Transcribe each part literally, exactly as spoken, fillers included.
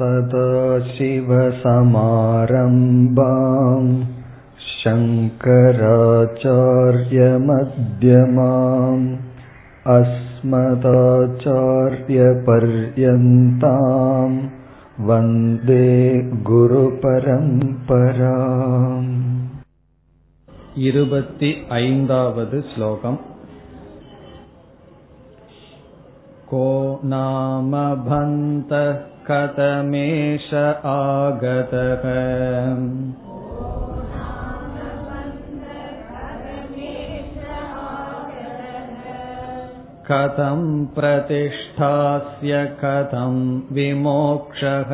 சதாசிவசமாரம்பாம் சங்கராச்சார்யமத்யமாம் அஸ்மதாச்சார்யபர்யந்தாம் வந்தே குரு பரம்பராம். இருபத்தி ஐந்தாவது ஸ்லோகம். கோ நாம பந்த கதமேஷ ஆகதக கதம் பிரதிஷ்டாஸ்ய கதம் விமோக்ஷக.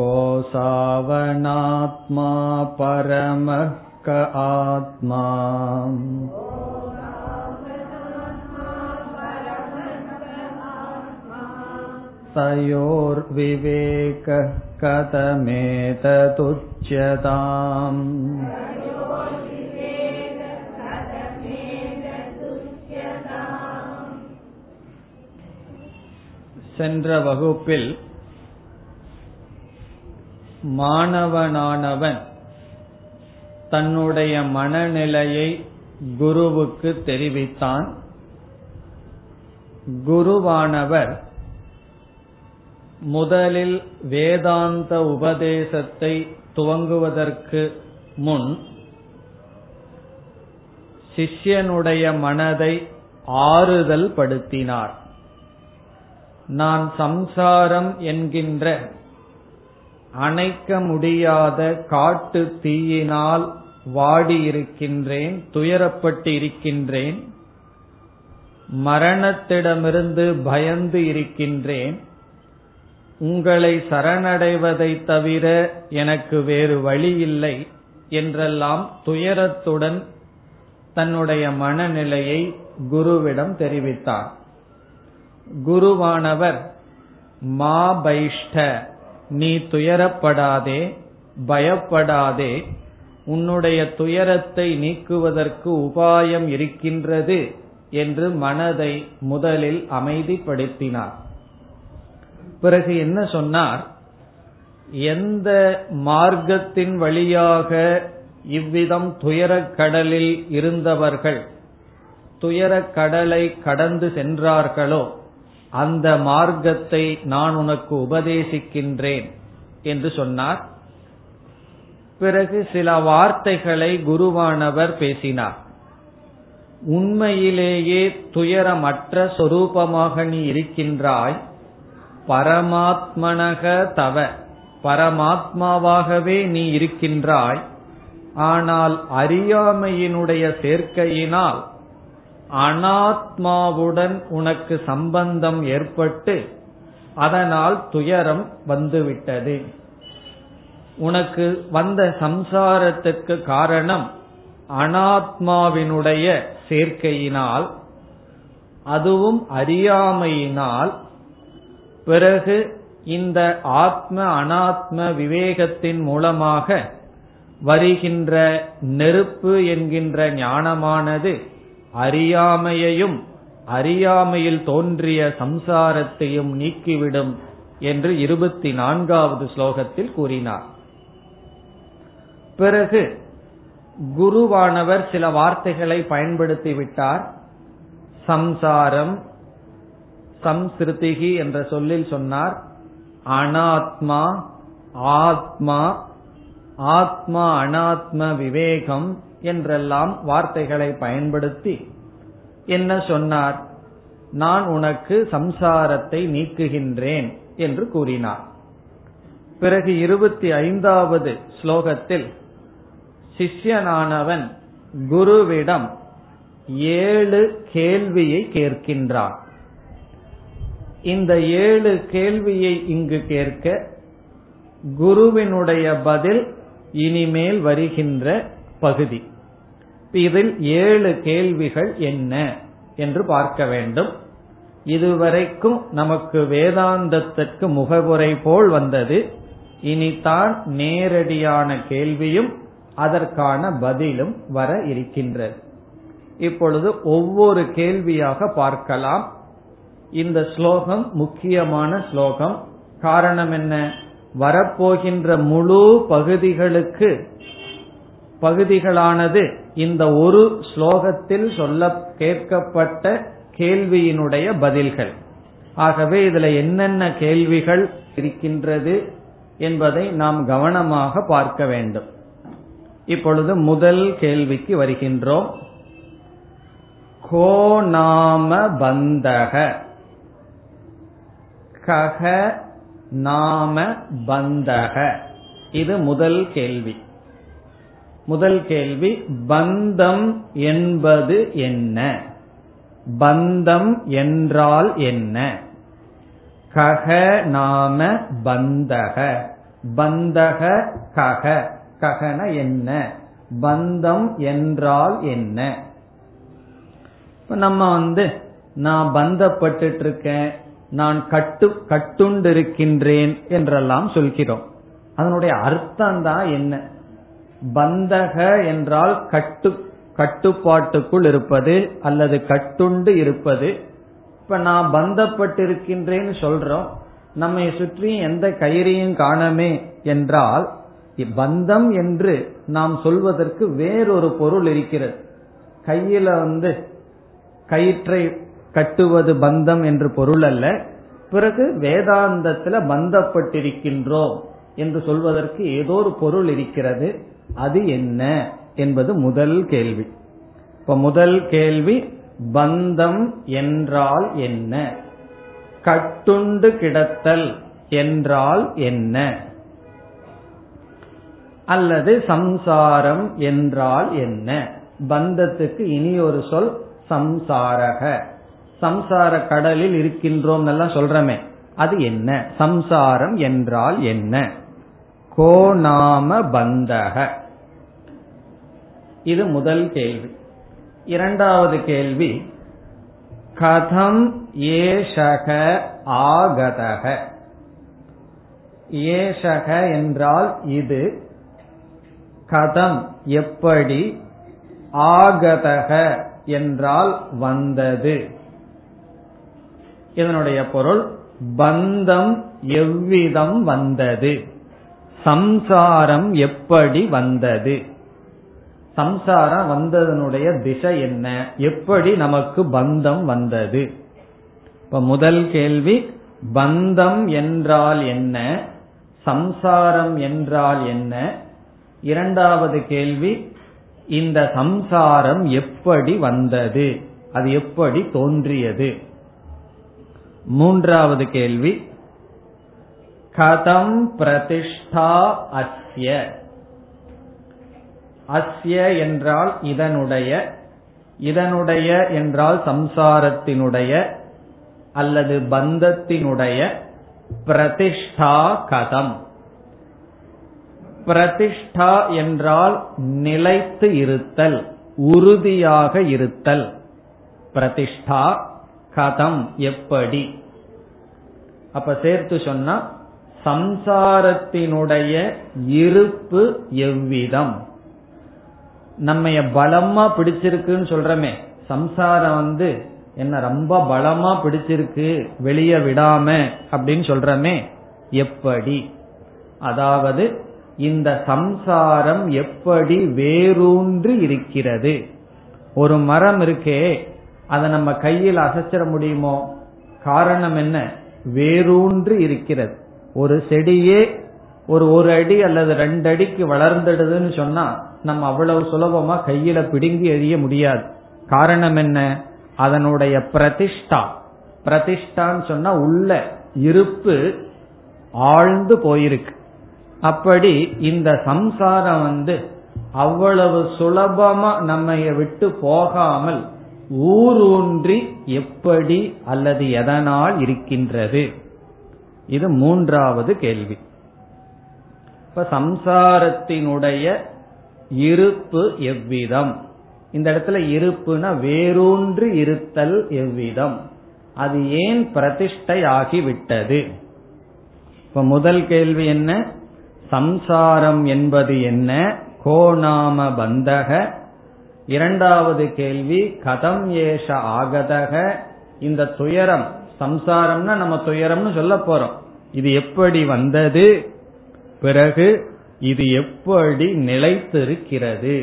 கோ சாவநாத்மா பரம க ஆத்மா. சயோர் விவேக கதமேததுச்யதாம். சென்ற வகுப்பில் மாணவனானவன் தன்னுடைய மனநிலையை குருவுக்கு தெரிவித்தான். குருவானவர் முதலில் வேதாந்த உபதேசத்தை துவங்குவதற்கு முன் சிஷ்யனுடைய மனதை ஆறுதல் படுத்தினார். நான் சம்சாரம் என்கின்ற அணைக்க முடியாத காட்டு தீயினால் வாடியிருக்கின்றேன், துயரப்பட்டு இருக்கின்றேன், மரணத்திடமிருந்து பயந்து இருக்கின்றேன், உங்களை சரணடைவதை தவிர எனக்கு வேறு வழியில்லை என்றெல்லாம் துயரத்துடன் தன்னுடைய மனநிலையை குருவிடம் தெரிவித்தார். குருவானவர் மா பைஷ்ட, நீ துயரப்படாதே, பயப்படாதே, உன்னுடைய துயரத்தை நீக்குவதற்கு உபாயம் இருக்கின்றது என்று மனதை முதலில் அமைதிப்படுத்தினார். பிறகு என்ன சொன்னார்? எந்த மார்க்கத்தின் வழியாக இவ்விதம் துயரக் கடலில் இருந்தவர்கள் துயரக் கடலை கடந்து சென்றார்களோ அந்த மார்க்கத்தை நான் உனக்கு உபதேசிக்கின்றேன் என்று சொன்னார். பிறகு சில வார்த்தைகளை குருவானவர் பேசினார். உண்மையிலேயே துயரமற்ற சொரூபமாக நீ இருக்கின்றாய், பரமாத்மனக தவ, பரமாத்மாவாகவே நீ இருக்கின்றாய். ஆனால் அறியாமையினுடைய சேர்க்கையினால் அனாத்மாவுடன் உனக்கு சம்பந்தம் ஏற்பட்டு அதனால் துயரம் வந்துவிட்டது. உனக்கு வந்த சம்சாரத்துக்கு காரணம் அனாத்மாவினுடைய சேர்க்கையினால், அதுவும் அறியாமையினால். பிறகு இந்த ஆத்ம அனாத்ம விவேகத்தின் மூலமாக வருகின்ற நெருப்பு என்கின்ற ஞானமானது அறியாமையையும் அறியாமையில் தோன்றிய சம்சாரத்தையும் நீக்கிவிடும் என்று இருபத்தி நான்காவது ஸ்லோகத்தில் கூறினார். பிறகு குருவானவர் சில வார்த்தைகளை பயன்படுத்திவிட்டார். சம்சாரம், சம்ஸ்ருதிகி என்ற சொல்லில் சொன்னார். அனாத்மா, ஆத்மா, ஆத்மா அனாத்ம விவேகம் என்றெல்லாம் வார்த்தைகளை பயன்படுத்தி என்ன சொன்னார்? நான் உனக்கு சம்சாரத்தை நீக்குகின்றேன் என்று கூறினார். பிறகு இருபத்தி ஐந்தாவது ஸ்லோகத்தில் சிஷ்யனானவன் குருவிடம் ஏழு கேள்வியை கேட்கின்றான். இந்த ஏழு கேள்வியை இங்கு கேட்க குருவினுடைய பதில் இனிமேல் வருகின்ற பகுதி. இதில் ஏழு கேள்விகள் என்ன என்று பார்க்க வேண்டும். இதுவரைக்கும் நமக்கு வேதாந்தத்திற்கு முகவுரை போல் வந்தது. இனிதான் நேரடியான கேள்வியும் அதற்கான பதிலும் வர இருக்கின்றது. இப்பொழுது ஒவ்வொரு கேள்வியாக பார்க்கலாம். இந்த ஸ்லோகம் முக்கியமான ஸ்லோகம். காரணம் என்ன? வரப்போகின்ற முழு பகுதிகளுக்கு பகுதிகளானது இந்த ஒரு ஸ்லோகத்தில் சொல்ல கேட்கப்பட்ட கேள்வியினுடைய பதில்கள். ஆகவே இதுல என்னென்ன கேள்விகள் இருக்கின்றது என்பதை நாம் கவனமாக பார்க்க வேண்டும். இப்பொழுது முதல் கேள்விக்கு வருகின்றோம். கோ நாம பந்தக. கஹ நாம பந்தக. இது முதல் கேள்வி. முதல் கேள்வி, பந்தம் என்பது என்ன? பந்தம் என்றால் என்ன? கஹ நாம பந்தக. பந்தக கஹ. கஹன என்ன? பந்தம் என்றால் என்ன? நம்ம வந்து நான் பந்தப்பட்டு இருக்கேன், நான் கட்டு கட்டுண்டிருக்கின்றேன் என்றெல்லாம் சொல்கிறோம். அதனுடைய அர்த்தம் தான் என்ன? பந்தக என்றால் கட்டு, கட்டுப்பாட்டுக்குள் இருப்பது அல்லது கட்டுண்டு இருப்பது. இப்ப நான் பந்தப்பட்டிருக்கின்றேன்னு சொல்றோம், நம்மை சுற்றி எந்த கயிறையும் காணமே என்றால் பந்தம் என்று நாம் சொல்வதற்கு வேறொரு பொருள் இருக்கிறது. கையில வந்து கயிற்றை கட்டுவது பந்தம் என்று பொருள் அல்ல. பிறகு வேதாந்தத்துல பந்தப்பட்டிருக்கின்றோம் என்று சொல்வதற்கு ஏதோ ஒரு பொருள் இருக்கிறது. அது என்ன என்பது முதல் கேள்வி. இப்ப முதல் கேள்வி, பந்தம் என்றால் என்ன? கட்டுண்டு கிடத்தல் என்றால் என்ன? அல்லது சம்சாரம் என்றால் என்ன? பந்தத்துக்கு இனி ஒரு சொல் சம்சாரக. சம்சார கடலில் இருக்கின்றோம் எல்லாம் சொல்றமே, அது என்ன? சம்சாரம் என்றால் என்ன? கோ நாம பந்தக. இது முதல் கேள்வி. இரண்டாவது கேள்வி, கதம் ஏஷக ஆகதக. ஏஷக என்றால் இது. கதம் எப்படி, ஆகதக என்றால் வந்தது. இதனுடைய பொருள், பந்தம் எவ்விதம் வந்தது, சம்சாரம் எப்படி வந்தது, சம்சாரம் வந்ததனுடைய திசை என்ன, எப்படி நமக்கு பந்தம் வந்தது. இப்ப முதல் கேள்வி, பந்தம் என்றால் என்ன, சம்சாரம் என்றால் என்ன. இரண்டாவது கேள்வி, இந்த சம்சாரம் எப்படி வந்தது, அது எப்படி தோன்றியது. மூன்றாவது கேள்வி, கதம் பிரதிஷ்டா அஸ்ய. அஸ்ய என்றால் இதனுடைய. இதனுடைய என்றால் சம்சாரத்தினுடைய அல்லது பந்தத்தினுடைய. பிரதிஷ்டா கதம். பிரதிஷ்டா என்றால் நிலைத்து இருத்தல், உறுதியாக இருத்தல். பிரதிஷ்டா கதம் எப்படி. அப்ப சேர்த்து சொன்னா, சம்சாரத்தினுடைய இருப்பு எவ்விதம். நம்ம பலமா பிடிச்சிருக்குன்னு சொல்றமே, சம்சாரம் வந்து என்ன ரொம்ப பலமா பிடிச்சிருக்கு வெளியே விடாம அப்படின்னு சொல்றமே, எப்படி. அதாவது இந்த சம்சாரம் எப்படி வேரூன்றி இருக்கிறது. ஒரு மரம் இருக்கே, அதை நம்ம கையில் அசைச்சிட முடியுமோ? காரணம் என்ன? வேரூன்றி இருக்கிறது. ஒரு செடியே ஒரு ஒரு அடி அல்லது ரெண்டு அடிக்கு வளர்ந்துடுதுன்னு சொன்னா நம்ம அவ்வளவு சுலபமா கையில பிடுங்கி எறிய முடியாது. காரணம் என்ன? அதனுடைய பிரதிஷ்டா. பிரதிஷ்டான்னு சொன்னா உள்ள இருப்பு ஆழ்ந்து போயிருக்கு. அப்படி இந்த சம்சாரம் வந்து அவ்வளவு சுலபமா நம்ம விட்டு போகாமல் ஊரூன்றி எப்படி அல்லது எதனால் இருக்கின்றது. இது மூன்றாவது கேள்வி. இப்ப சம்சாரத்தினுடைய இருப்பு எவ்விதம். இந்த இடத்துல இருப்புனா வேரூன்றி இருத்தல் எவ்விதம், அது ஏன் பிரதிஷ்டை ஆகிவிட்டது. இப்ப முதல் கேள்வி என்ன? சம்சாரம் என்பது என்ன? கோநாம பந்தக. இரண்டாவது கேள்வி கதம் ஏஷ ஆகதக, இந்த துயரம் சம்சாரம்னா நம்ம துயரம்னு சொல்ல போறோம், இது எப்படி வந்தது, பிறகு இது எப்படி நிலைத்திருக்கிறது.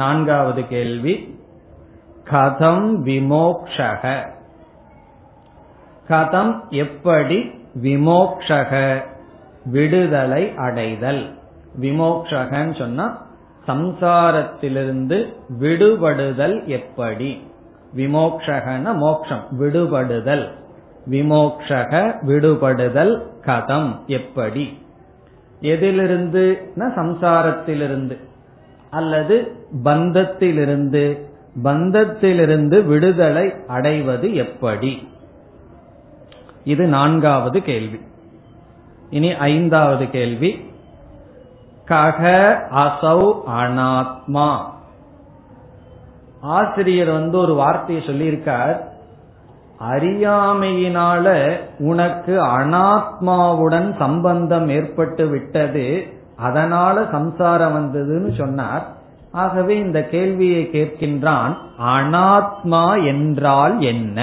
நான்காவது கேள்வி கதம் விமோக்ஷக, கதம் எப்படி விமோக்ஷக விடுதலை அடைதல். விமோக்ஷகன்னு சொன்னா சம்சாரத்திலிருந்து விடுபடுதல் எப்படி. விமோக்ஷகன மோக்ஷம் விடுபடுதல், விமோக்ஷக விடுபடுதல் கதம் எப்படி, எதிலிருந்து, சம்சாரத்திலிருந்து அல்லது பந்தத்திலிருந்து, பந்தத்திலிருந்து விடுதலை அடைவது எப்படி. இது நான்காவது கேள்வி. இனி ஐந்தாவது கேள்வி கக அசௌ அனாத்மா. ஆசிரியர் வந்து ஒரு வார்த்தையை சொல்லியிருக்கார், அறியாமையினால உனக்கு அனாத்மாவுடன் சம்பந்தம் ஏற்பட்டு விட்டது, அதனால சம்சாரம் வந்ததுன்னு சொன்னார். ஆகவே இந்த கேள்வியை கேட்கின்றான், அனாத்மா என்றால் என்ன,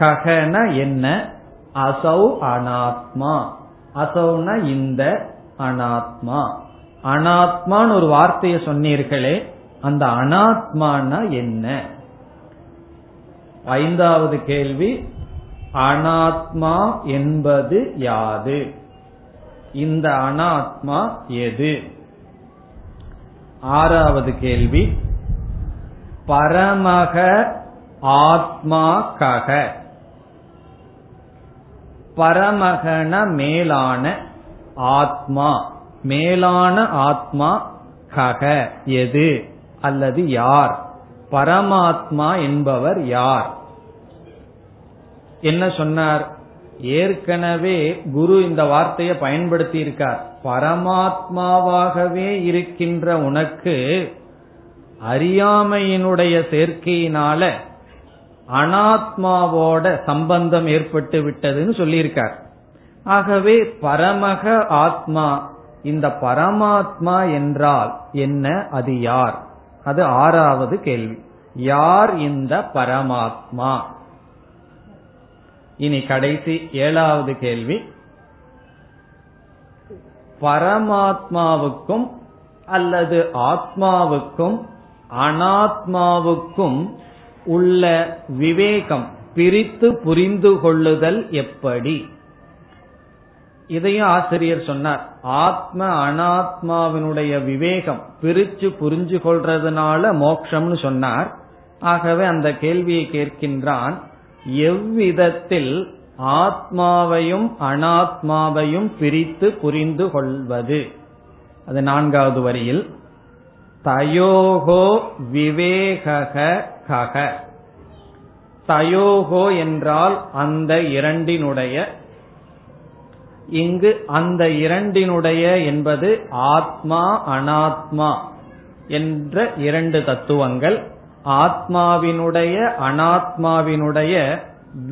ககன என்ன, அசௌ அனாத்மா, அசௌனா இந்த அனாத்மா, அனாத்மான்னு ஒரு வார்த்தையை சொன்னீர்களே, அந்த அனாத்மானா என்ன. ஐந்தாவது கேள்வி அனாத்மா என்பது யாது, இந்த அனாத்மா எது. ஆறாவது கேள்வி பரமக ஆத்மா கக, பரமகன மேலான, ஆத்மா மேலான ஆத்மா, கக எது அல்லது யார், பரமாத்மா என்பவர் யார். என்ன சொன்னார், ஏற்கனவே குரு இந்த வார்த்தையை பயன்படுத்தி இருக்கார், பரமாத்மாவாகவே இருக்கின்ற உனக்கு அறியாமையினுடைய சேர்க்கையினால அனாத்மாவோட சம்பந்தம் ஏற்பட்டு விட்டதுன்னு சொல்லியிருக்கார். ஆகவே பரமக ஆத்மா, இந்த பரமாத்மா என்றால் என்ன, அது யார், அது ஆறாவது கேள்வி, யார் இந்த பரமாத்மா. இனி கடைசி ஏழாவது கேள்வி பரமாத்மாவுக்கும் அல்லது ஆத்மாவுக்கும் அனாத்மாவுக்கும் உள்ள விவேகம், பிரித்து புரிந்து கொள்ளுதல் எப்படி. இதையும் ஆசிரியர் சொன்னார், ஆத்ம அனாத்மாவினுடைய விவேகம் பிரிச்சு புரிஞ்சு கொள்றதுனால மோட்சம்னு சொன்னார். ஆகவே அந்த கேள்வியை கேட்கின்றான், எவ்விதத்தில் ஆத்மாவையும் அனாத்மாவையும் பிரித்து புரிந்து கொள்வது. அது நான்காவது வரியில் தயோகோ விவேகக கக, தயோகோ என்றால் அந்த இரண்டினுடைய, இங்கு அந்த இரண்டினுடைய என்பது ஆத்மா அனாத்மா என்ற இரண்டு தத்துவங்கள், ஆத்மாவினுடைய அனாத்மாவினுடைய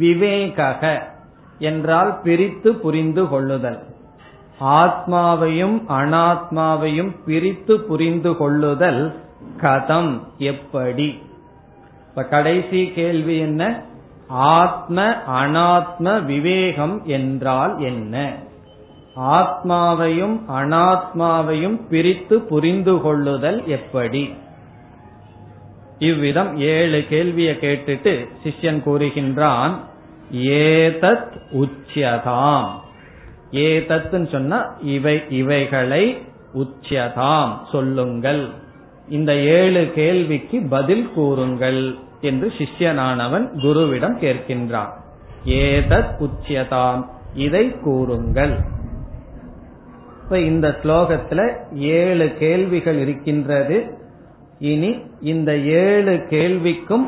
விவேகக என்றால் பிரித்து புரிந்து கொள்ளுதல், ஆத்மாவையும் அனாத்மாவையும் பிரித்து புரிந்து கொள்ளுதல் கதம் எப்படி. இப்ப கடைசி கேள்வி என்ன, ஆத்ம அனாத்ம விவேகம் என்றால் என்ன, ஆத்மாவையும் அனாத்மாவையும் பிரித்து புரிந்து கொள்ளுதல் எப்படி. இவ்விதம் ஏழு கேள்வியை கேட்டுட்டு சிஷ்யன் கூறுகின்றான், ஏதத் உச்யதாம், ஏதத்துன்னு சொன்னா இவை, இவைகளை உச்யதாம் சொல்லுங்கள், இந்த ஏழு கேள்விக்கு பதில் கூறுங்கள் என்று சிஷ்யனானவன் குருவிடம் கேட்கின்றான். ஏதத் உச்யதாம், இதை கூறுங்கள். இப்ப இந்த ஸ்லோகத்துல ஏழு கேள்விகள் இருக்கின்றது. இனி இந்த ஏழு கேள்விக்கும்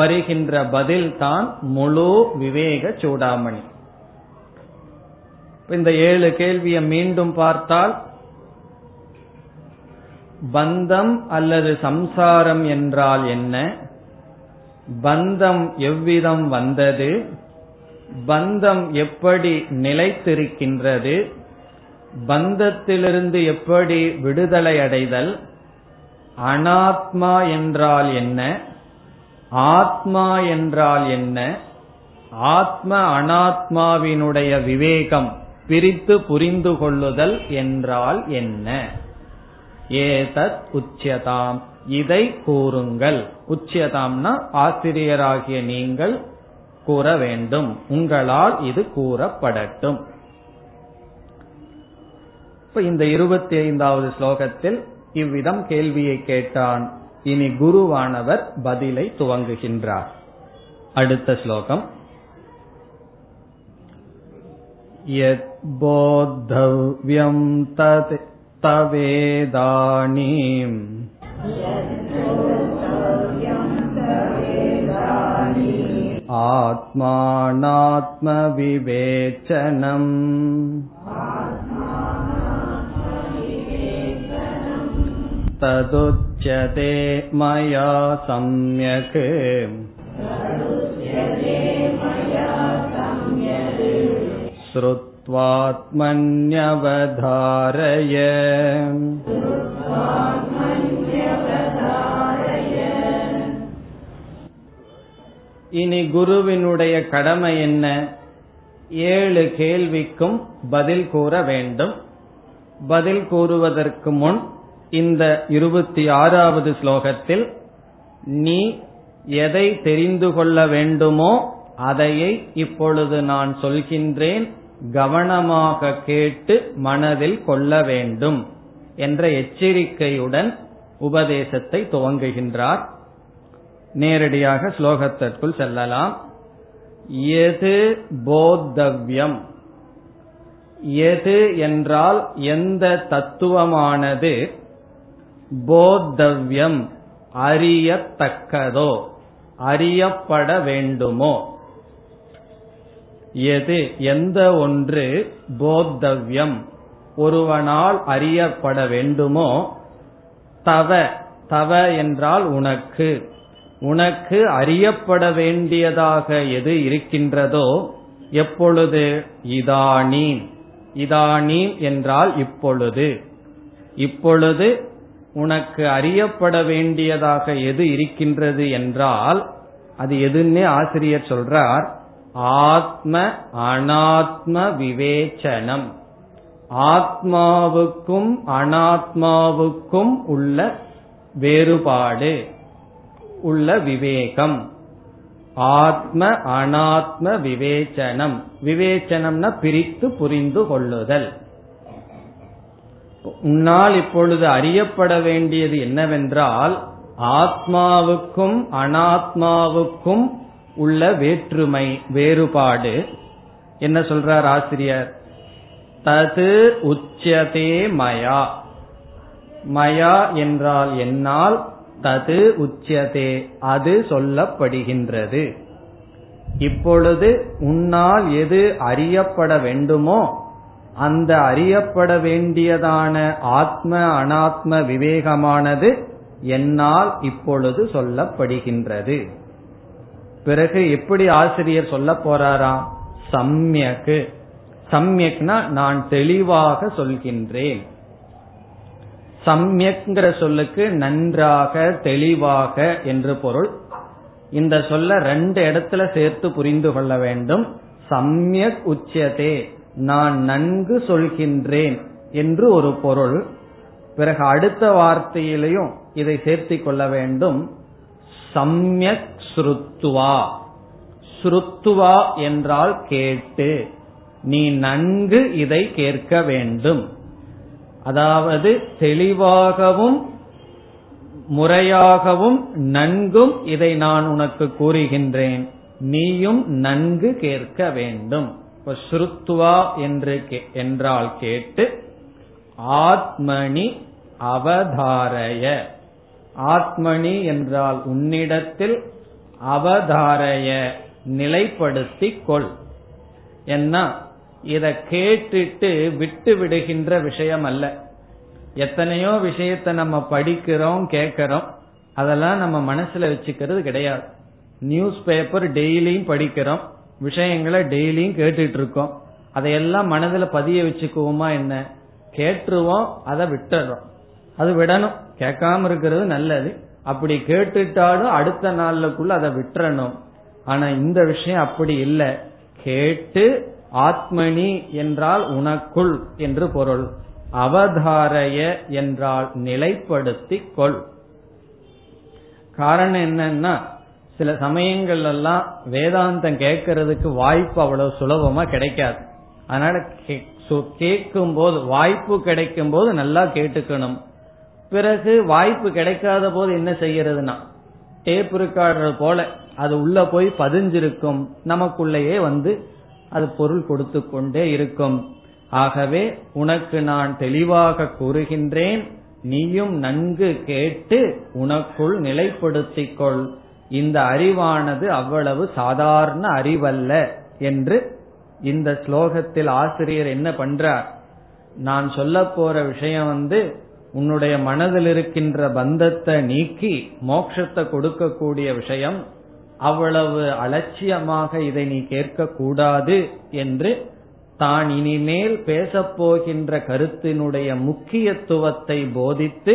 வருகின்ற பதில் தான் முழு விவேக சூடாமணி. இந்த ஏழு கேள்வியை மீண்டும் பார்த்தால், பந்தம் அல்லது சம்சாரம் என்றால் என்ன, பந்தம் எவ்விதம் வந்தது, பந்தம் எப்படி நிலைத்திருக்கின்றது, பந்தத்திலிருந்து எப்படி விடுதலை அடைதல், அனாத்மா என்றால் என்ன, ஆத்மா என்றால் என்ன, ஆத்ம அனாத்மாவினுடைய விவேகம் பிரித்து புரிந்து கொள்ளுதல் என்றால் என்ன? ஏதத் உச்யதாம், இதை கூறுங்கள். உச்சியதாம்னா ஆசிரியராகிய நீங்கள் கூற வேண்டும், உங்களால் இது கூறப்படட்டும். இப்ப இந்த இருபத்தி ஐந்தாவது ஸ்லோகத்தில் இவ்விதம் கேள்வியை கேட்டான். இனி குருவானவர் பதிலை துவங்குகின்றார். அடுத்த ஸ்லோகம் யத் போத்தவ்யம் தத் தவேதானீம் ஆத்மானாத்ம விவேச்சனம் ததுச்யதே மயா சம்யக் ஸ்ருத்வாத்மன்யவதாரய இனி குருவினுடைய கடமை என்ன? ஏழு கேள்விக்கும் பதில் கூற வேண்டும். பதில் கூறுவதற்கு முன் இந்த இருபத்தி ஆறாவது ஸ்லோகத்தில் நீ எதை தெரிந்து கொள்ள வேண்டுமோ அதையை இப்பொழுது நான் சொல்கின்றேன், கவனமாக கேட்டு மனதில் கொள்ள வேண்டும் என்ற எச்சரிக்கையுடன் உபதேசத்தை துவங்குகின்றார். நேரடியாக ஸ்லோகத்திற்குள் செல்லலாம். எது போத்தவ்யம், எது என்றால் எந்த தத்துவமானது, போத்தவ்யம் அறியத்தக்கதோ, அறியப்பட வேண்டுமோ, எது எந்த ஒன்று போத்தவ்யம் ஒருவனால் அறியப்பட வேண்டுமோ, தவ தவ என்றால் உனக்கு, உனக்கு அறியப்பட வேண்டியதாக எது இருக்கின்றதோ எப்பொழுது, இதானி, இதானி என்றால் இப்பொழுது, இப்பொழுது உனக்கு அறியப்பட வேண்டியதாக எது இருக்கின்றது என்றால் அது எதுன்னு ஆசிரியர் சொல்றார், ஆத்ம அனாத்ம விவேச்சனம், ஆத்மாவுக்கும் அனாத்மாவுக்கும் உள்ள வேறுபாடு உள்ள விவேகம், ஆத்ம அனாத்ம விவேச்சனம். விவேச்சனம்னா பிரித்து புரிந்து கொள்ளுதல். உன்னால் இப்பொழுது அறியப்பட வேண்டியது என்னவென்றால் ஆத்மாவுக்கும் அனாத்மாவுக்கும் உள்ள வேற்றுமை, வேறுபாடு. என்ன சொல்றார் ஆசிரியர்? தது உச்யதே மயா, மயா என்றால் என்னால், தது உச்சதே அது சொல்லப்படுகின்றது. இப்பொழுது உன்னால் எது அறியப்பட வேண்டுமோ அந்த அறியப்பட வேண்டியதான ஆத்ம அனாத்ம விவேகமானது என்னால் இப்பொழுது சொல்லப்படுகின்றது. பிறகு எப்படி ஆசிரியர் சொல்ல போறாராம்? சம்யக்கு, சம்யக்னா நான் தெளிவாக சொல்கின்றேன். சம்யக்ங்கிற சொல்லுக்கு நன்றாக தெளிவாக என்று பொருள். இந்த சொல்ல ரெண்டு இடத்துல சேர்த்து புரிந்து கொள்ள வேண்டும். சம்யக் உச்சதே, நான் நன்கு சொல்கின்றேன் என்று ஒரு பொருள். பிறகு அடுத்த வார்த்தையிலையும் இதை சேர்த்து கொள்ள வேண்டும், சம்யக் ஸ்ருத்வா. ஸ்ருத்வா என்றால் கேட்டு, நீ நன்கு இதை கேட்க வேண்டும். அதாவது தெளிவாகவும் முறையாகவும் நன்கும் இதை நான் உனக்கு கூறுகின்றேன், நீயும் நன்கு கேட்க வேண்டும். ஸ்ருத்வா என்று என்றால் கேட்டு, ஆத்மனி அவதாரய, ஆத்மனி என்றால் உன்னிடத்தில், அவதாரய நிலைப்படுத்திக் கொள். என்ன, இதை கேட்டுட்டு விட்டு விடுகின்ற விஷயம் அல்ல. எத்தனையோ விஷயத்தை நம்ம படிக்கிறோம், கேட்கிறோம், அதெல்லாம் நம்ம மனசுல வச்சுக்கிறது கிடையாது. நியூஸ் பேப்பர் டெய்லியும் படிக்கிறோம், விஷயங்களை டெய்லியும் கேட்டுட்டு இருக்கோம். அதையெல்லாம் மனதில் பதிய வச்சுக்குவோமா என்ன? கேட்டுருவோம், அதை விட்டுறோம். அது விடணும், கேட்காம இருக்கிறது நல்லது. அப்படி கேட்டுட்டாலும் அடுத்த நாளுக்குள்ள அதை விட்டுறணும். ஆனா இந்த விஷயம் அப்படி இல்லை. கேட்டு ஆத்மனி என்றால் உனக்குள் என்று பொருள், அவதாரய என்றால் நிலைப்படுத்திக் கொள். காரணம் என்னன்னா, சில சமயங்கள் எல்லாம் வேதாந்தம் கேட்கறதுக்கு வாய்ப்பு அவ்வளவு சுலபமா கிடைக்காது. அதனால கேட்கும் போது, வாய்ப்பு கிடைக்கும் போது நல்லா கேட்டுக்கணும். பிறகு வாய்ப்பு கிடைக்காத போது என்ன செய்யறதுன்னா, டேப் ரெக்கார்டர் போல அது உள்ள போய் பதிஞ்சிருக்கும், நமக்குள்ளேயே வந்து அது பொருள் கொடுத்து கொண்டே இருக்கும். ஆகவே உனக்கு நான் தெளிவாக கூறுகின்றேன், நீயும் நன்கு கேட்டு உனக்குள் நிலைப்படுத்திக் கொள். இந்த அறிவானது அவ்வளவு சாதாரண அறிவல்ல என்று இந்த ஸ்லோகத்தில் ஆசிரியர் என்ன பண்றார், நான் சொல்ல போற விஷயம் வந்து உன்னுடைய மனதில் இருக்கின்ற பந்தத்தை நீக்கி மோட்சத்தை கொடுக்கக்கூடிய விஷயம். அவ்வளவு அலட்சியமாக இதை நீ கேட்க கூடாது என்று தான் இனிமேல் பேசப்போகின்ற கருத்தினுடைய முக்கியத்துவத்தை போதித்து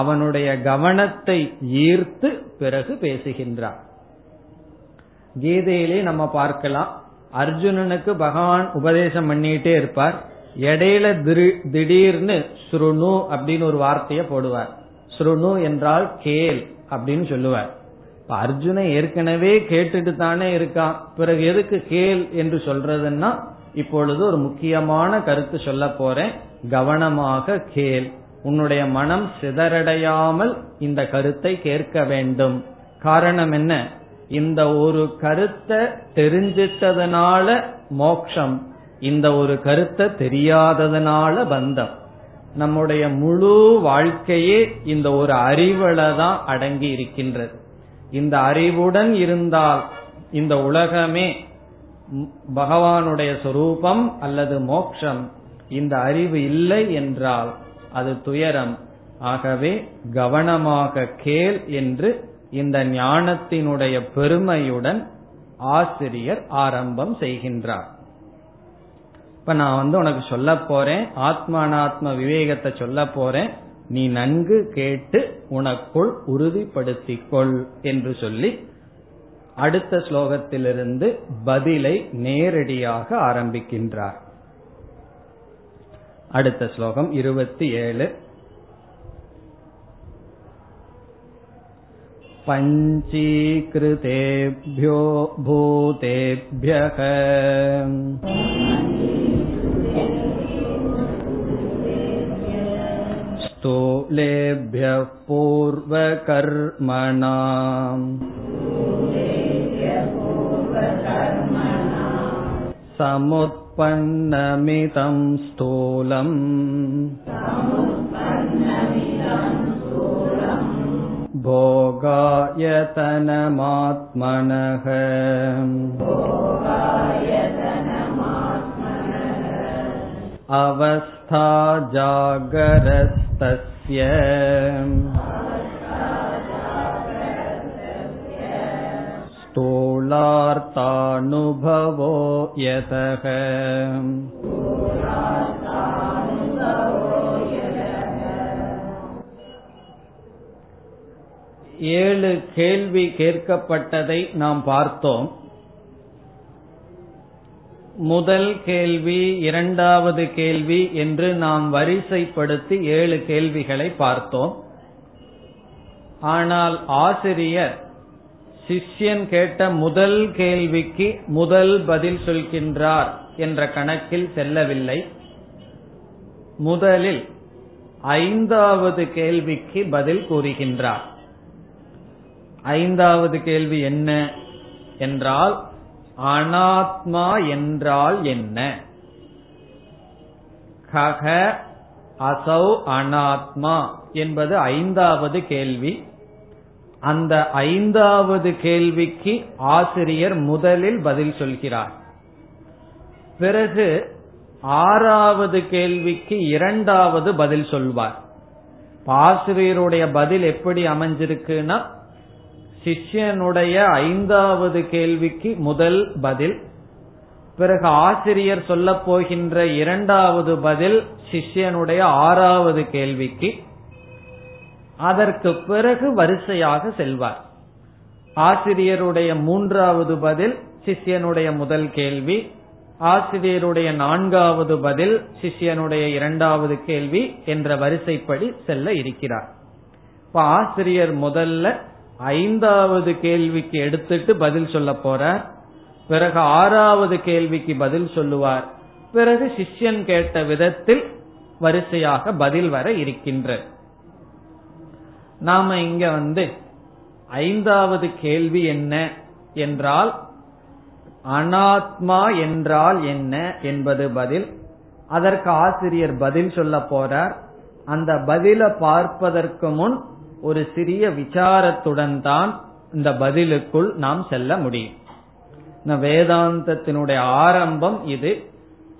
அவனுடைய கவனத்தை ஈர்த்து பிறகு பேசுகின்றார். கீதையிலே நம்ம பார்க்கலாம், அர்ஜுனனுக்கு பகவான் உபதேசம் பண்ணிட்டே இருப்பார். இடையில திடீர்னு ஸ்ருணு அப்படின்னு ஒரு வார்த்தைய போடுவார். ஸ்ருணு என்றால் கேள் அப்படின்னு சொல்லுவார். அர்ஜுனன் ஏற்கனவே கேட்டுட்டு தானே இருக்கான், பிறகு எதுக்கு கேள் என்று சொல்றதுன்னா, இப்பொழுது ஒரு முக்கியமான கருத்து சொல்ல போறேன், கவனமாக கேள், உன்னுடைய மனம் சிதறடையாமல் இந்த கருத்தை கேட்க வேண்டும். காரணம் என்ன, இந்த ஒரு கருத்தை தெரிஞ்சிட்டதனால மோட்சம், இந்த ஒரு கருத்தை தெரியாததனால பந்தம். நம்முடைய முழு வாழ்க்கையே இந்த ஒரு அறிவுல தான் அடங்கி இருக்கின்றது. இந்த அறிவுடன் இருந்தால் இந்த உலகமே பகவானுடைய சொரூபம் அல்லது மோட்சம். இந்த அறிவு இல்லை என்றால் அது துயரம். ஆகவே கவனமாக கேள் என்று இந்த ஞானத்தினுடைய பெருமையுடன் ஆசிரியர் ஆரம்பம் செய்கின்றார். இப்ப நான் வந்து உனக்கு சொல்ல போறேன், ஆத்மானாத்ம விவேகத்தை சொல்ல போறேன், நீ நன்கு கேட்டு உனக்குள் உறுதிப்படுத்திக் கொள் என்று சொல்லி அடுத்த ஸ்லோகத்திலிருந்து பதிலை நேரடியாக ஆரம்பிக்கின்றார். அடுத்த ஸ்லோகம் இருபத்தி ஏழு. பஞ்சீக்ருதேப்யோ பூதேப்யக ஸ்தூலேப்ய பூர்வகர்மணாம் சமுத்பன்னமிதம் ஸ்தூலம் போகாயதனமாத்மனஹ அவஸ்தா ஜாகரஸ்தஸ்ய ஸ்தூலார்த்தானுபவோ யதஹ. ஏழு கேள்வி கேட்கப்பட்டதை நாம் பார்த்தோம். முதல் கேள்வி, இரண்டாவது கேள்வி என்று நாம் வரிசைப்படுத்தி ஏழு கேள்விகளை பார்த்தோம். ஆனால் ஆசிரியர் சிஷ்யன் கேட்ட முதல் கேள்விக்கு முதல் பதில் சொல்கின்றார் என்ற கணக்கில் செல்லவில்லை. முதலில் ஐந்தாவது கேள்விக்கு பதில் கூறுகின்றார். ஐந்தாவது கேள்வி என்ன என்றால், அனாத்மா என்றால் என்ன? கஹ அசௌ அனாத்மா என்பது ஐந்தாவது கேள்வி. அந்த ஐந்தாவது கேள்விக்கு ஆசிரியர் முதலில் பதில் சொல்கிறார். பிறகு ஆறாவது கேள்விக்கு இரண்டாவது பதில் சொல்வார். ஆசிரியருடைய பதில் எப்படி அமைஞ்சிருக்குன்னா, சிஷ்யனுடைய ஐந்தாவது கேள்விக்கு முதல் பதில், பிறகு ஆசிரியர் சொல்ல போகின்ற இரண்டாவது பதில் சிஷ்யனுடைய ஆறாவது கேள்விக்கு, அதற்கு பிறகு வரிசையாக செல்வார். ஆசிரியருடைய மூன்றாவது பதில் சிஷ்யனுடைய முதல் கேள்வி, ஆசிரியருடைய நான்காவது பதில் சிஷ்யனுடைய இரண்டாவது கேள்வி என்ற வரிசைப்படி செல்ல இருக்கிறார். இப்ப ஆசிரியர் முதல்ல ஐந்தாவது கேள்விக்கு எடுத்துட்டு பதில் சொல்ல போறார். பிறகு ஆறாவது கேள்விக்கு பதில் சொல்லுவார். பிறகு சிஷ்யன் கேட்ட விதத்தில் வரிசையாக பதில் வர இருக்கின்ற நாம இங்க வந்து ஐந்தாவது கேள்வி என்ன என்றால் அனாத்மா என்றால் என்ன என்பது பதில். அதற்கு ஆசிரியர் பதில் சொல்ல போறார். அந்த பதில பார்ப்பதற்கு முன் ஒரு சிறிய விசாரத்துடன் தான் இந்த பதிலுக்குள் நாம் செல்ல முடியும். வேதாந்தத்தினுடைய ஆரம்பம் இது.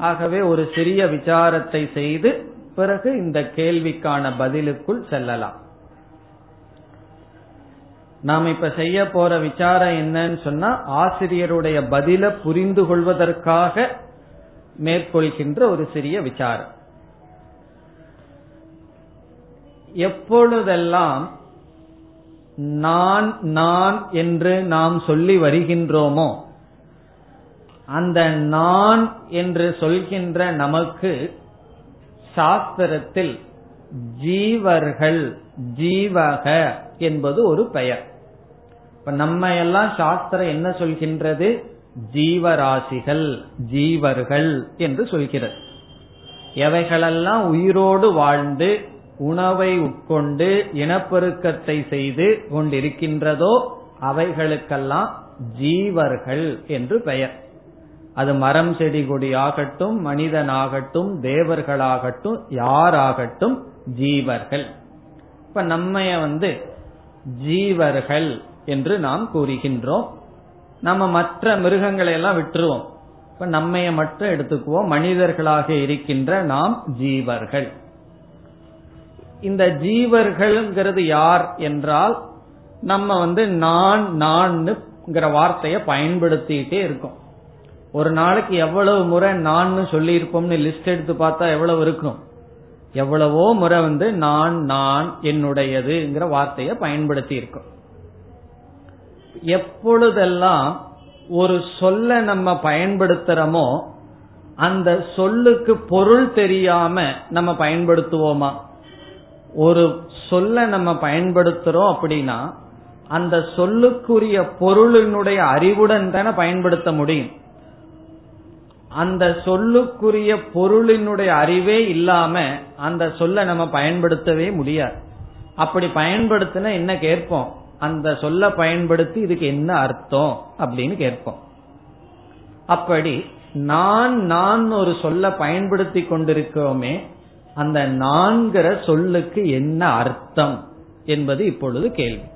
ஆகவே ஒரு சிறிய விசாரத்தை செய்து பிறகு இந்த கேள்விக்கான பதிலுக்குள் செல்லலாம். நாம் இப்ப செய்ய போற விசாரம் என்னன்னு சொன்னா, ஆசிரியருடைய பதில புரிந்து கொள்வதற்காக மேற்கொள்கின்ற ஒரு சிறிய விசாரம். எப்பொழுதெல்லாம் நான் நான் என்று நாம் சொல்லி வருகின்றோமோ அந்த நான் என்று சொல்கின்ற நமக்கு சாஸ்திரத்தில் ஜீவர்கள், ஜீவக என்பது ஒரு பெயர். இப்ப நம்ம எல்லாம் சாஸ்திரம் என்ன சொல்கின்றது, ஜீவராசிகள், ஜீவர்கள் என்று சொல்கிறது. எவைகளெல்லாம் உயிரோடு வாழ்ந்து உணவை உட்கொண்டு இனப்பெருக்கத்தை செய்து கொண்டிருக்கின்றதோ அவைகளுக்கெல்லாம் ஜீவர்கள் என்று பெயர். அது மரம் செடி கொடி ஆகட்டும், மனிதனாகட்டும், தேவர்களாகட்டும், யாராகட்டும் ஜீவர்கள். இப்ப நம்ம வந்து ஜீவர்கள் என்று நாம் கூறுகின்றோம். நம்ம மற்ற மிருகங்களை எல்லாம் விட்டுருவோம். இப்ப நம்மைய மட்டும் எடுத்துக்குவோம். மனிதர்களாக இருக்கின்ற நாம் ஜீவர்கள். இந்த ஜீவர்கள்ங்கிறது யார் என்றால், நம்ம வந்து நான் நான்ங்கிற வார்த்தையை பயன்படுத்திட்டே இருக்கோம். ஒரு நாளைக்கு எவ்வளவு முறை நான் சொல்லி இருப்போம்னு லிஸ்ட் எடுத்து பார்த்தா எவ்வளவு இருக்கும்? எவ்வளவோ முறை வந்து நான் நான் என்னுடையதுங்கிற வார்த்தையை பயன்படுத்தி இருக்கோம். எப்பொழுதெல்லாம் ஒரு சொல்ல நம்ம பயன்படுத்துறோமோ அந்த சொல்லுக்கு பொருள் தெரியாம நம்ம பயன்படுத்துவோமா? ஒரு சொல்ல நம்ம பயன்படுத்துறோம் அப்படின்னா அந்த சொல்லுக்குரிய பொருளினுடைய அறிவுடன் தானே பயன்படுத்த முடியும். அந்த சொல்லுக்குரிய பொருளினுடைய அறிவே இல்லாம அந்த சொல்ல நம்ம பயன்படுத்தவே முடியாது. அப்படி பயன்படுத்தினா என்ன கேட்போம்? அந்த சொல்ல பயன்படுத்தி இதுக்கு என்ன அர்த்தம் அப்படின்னு கேட்போம். அப்படி நான் நான் ஒரு சொல்ல பயன்படுத்தி கொண்டிருக்கோமே, அந்த நான்கிற சொல்லுக்கு என்ன அர்த்தம் என்பது இப்பொழுது கேள்வி.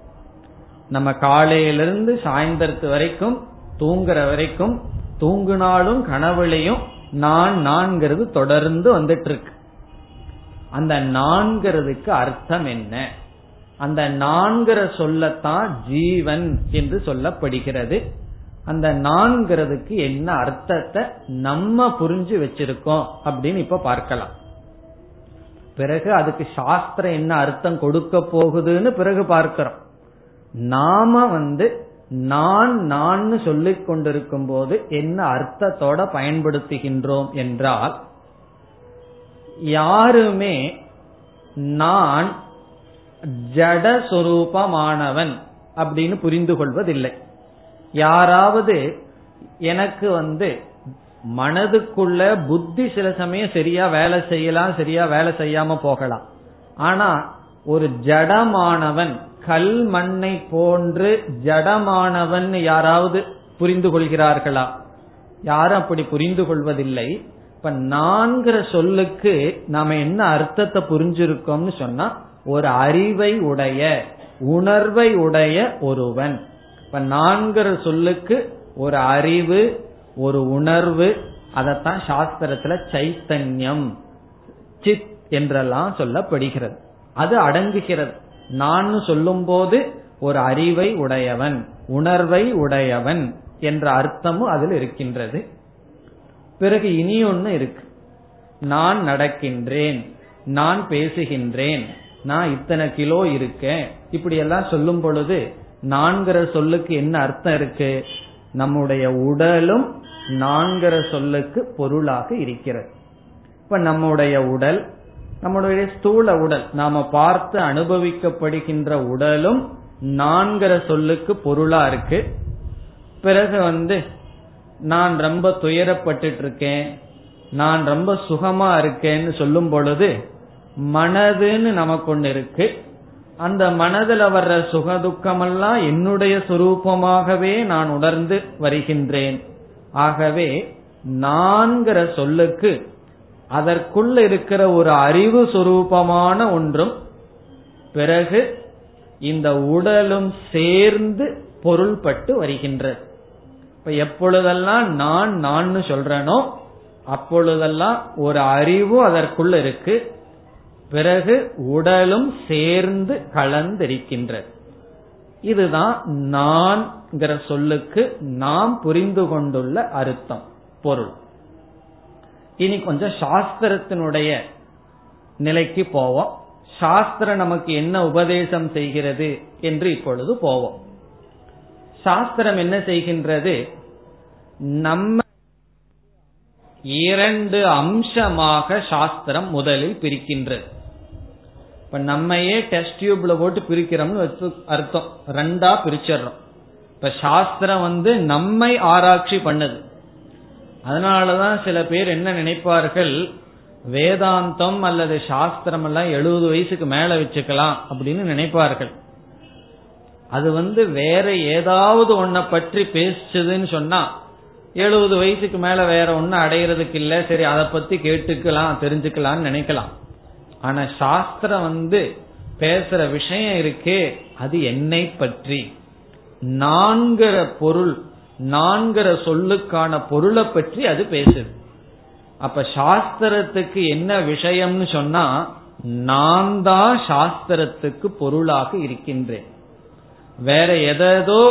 நம்ம காலையிலிருந்து சாயந்தரத்து வரைக்கும், தூங்குற வரைக்கும், தூங்கினாலும் கனவுலையும் நான் நான்கிறது தொடர்ந்து வந்துட்டு இருக்கு. அந்த நான்கிறதுக்கு அர்த்தம் என்ன? அந்த நான்கிற சொல்லத்தான் ஜீவன் என்று சொல்லப்படுகிறது. அந்த நான்கிறதுக்கு என்ன அர்த்தத்தை நம்ம புரிஞ்சு வச்சிருக்கோம் அப்படின்னு இப்ப பார்க்கலாம். பிறகு அதுக்கு சாஸ்திரம் என்ன அர்த்தம் கொடுக்க போகுதுன்னு பிறகு பார்க்கிறோம். நாம வந்து நான் நான் சொல்லிக் கொண்டிருக்கும் போது என்ன அர்த்தத்தோட பயன்படுத்துகின்றோம் என்றால், யாருமே நான் ஜடஸ்வரூபமானவன் அப்படின்னு புரிந்து கொள்வதில்லை. யாராவது எனக்கு வந்து மனதுக்குள்ள புத்தி சில சமயம் சரியா வேலை செய்யலாம், சரியா வேலை செய்யாம போகலாம். ஆனா ஒரு ஜடமானவன், கல் மண்ணை போன்று ஜடமானவன் யாராவது புரிந்து கொள்கிறார்களா? யாரும் அப்படி புரிந்து கொள்வதில்லை. இப்ப நான்கிற சொல்லுக்கு நாம என்ன அர்த்தத்தை புரிஞ்சிருக்கோம்னு சொன்னா, ஒரு அறிவை உடைய, உணர்வை உடைய ஒருவன். இப்ப நான்கிற சொல்லுக்கு ஒரு அறிவு, ஒரு உணர்வு, அதத்தான் சாஸ்திரத்துல சைத்தன்யம், சித் என்றெல்லாம் சொல்லப்படுகிறது. அது அடங்குகிறது. நான் சொல்லும் போது ஒரு அறிவை உடையவன், உணர்வை உடையவன் என்ற அர்த்தமும் அதில் இருக்கின்றது. பிறகு இனி ஒன்னு இருக்கு. நான் நடக்கின்றேன், நான் பேசுகின்றேன், நான் இத்தனை கிலோ இருக்கேன் இப்படி எல்லாம் சொல்லும் பொழுது நான்கிற சொல்லுக்கு என்ன அர்த்தம் இருக்கு? நம்முடைய உடலும் நான்கிற சொல்லுக்கு பொருளாக இருக்கிறது. இப்ப நம்முடைய உடல், நம்முடைய ஸ்தூல உடல், நாம பார்த்து அனுபவிக்கப்படுகின்ற உடலும் நான்கிற சொல்லுக்கு பொருளா இருக்கு. பிறகு வந்து நான் ரொம்ப துயரப்பட்டு இருக்கேன், நான் ரொம்ப சுகமா இருக்கேன்னு சொல்லும் பொழுது மனதுன்னு நமக்கு ஒண்ணு இருக்கு. அந்த மனதுல வர்ற சுக துக்கமெல்லாம் என்னுடைய சுரூபமாகவே நான் உணர்ந்து வருகின்றேன். ஆகவே நான்கிற சொல்லுக்கு அதற்குள்ள இருக்கிற ஒரு அறிவு சுரூபமான ஒன்றும், பிறகு இந்த உடலும் சேர்ந்து பொருள்பட்டு வருகின்றது. இப்ப எப்பொழுதெல்லாம் நான் நான் சொல்றேனோ அப்பொழுதெல்லாம் ஒரு அறிவு அதற்குள்ள இருக்கு, பிறகு உடலும் சேர்ந்து கலந்திருக்கின்றது. இதுதான் நான் சொல்லுக்கு நாம் புரிந்து கொண்டுள்ள அர்த்தம், பொருள். இனி கொஞ்சம் சாஸ்திரத்தினுடைய நிலைக்கு போவோம். சாஸ்திரம் நமக்கு என்ன உபதேசம் செய்கிறது என்று இப்பொழுது போவோம். சாஸ்திரம் என்ன செய்கின்றது? நம்ம இரண்டு அம்சமாக சாஸ்திரம் முதலில் பிரிக்கின்றது. இப்ப நம்மையே டெஸ்ட் டியூப்ல போட்டு பிரிக்கிறோம்னு வச்சு அர்த்தம், ரெண்டா பிரிச்சறோம். இப்ப சாஸ்திரம் வந்து நம்மை ஆராய்ச்சி பண்ணுது. அதனாலதான் சில பேர் என்ன நினைப்பார்கள், வேதாந்தம் அல்லது சாஸ்திரம் எல்லாம் எழுபது வயசுக்கு மேல வச்சுக்கலாம் அப்படின்னு நினைப்பார்கள். அது வந்து வேற ஏதாவது ஒன்ன பற்றி பேசுதுன்னு சொன்னா எழுபது வயசுக்கு மேல வேற ஒன்னு அடையிறதுக்கு இல்ல, சரி அதை பத்தி கேட்டுக்கலாம் தெரிஞ்சுக்கலாம்னு நினைக்கலாம். ஆனா சாஸ்திரம் வந்து பேசுற விஷயம் இருக்கே, அது என்னை பற்றி, நான்கிற பொருள், நான்கிற சொல்லுக்கான பொருளை பற்றி அது பேசுது. அப்ப சாஸ்திரத்துக்கு என்ன விஷயம்னு சொன்னா, நான் தான் சாஸ்திரத்துக்கு பொருளாக இருக்கின்றேன். வேற எதோ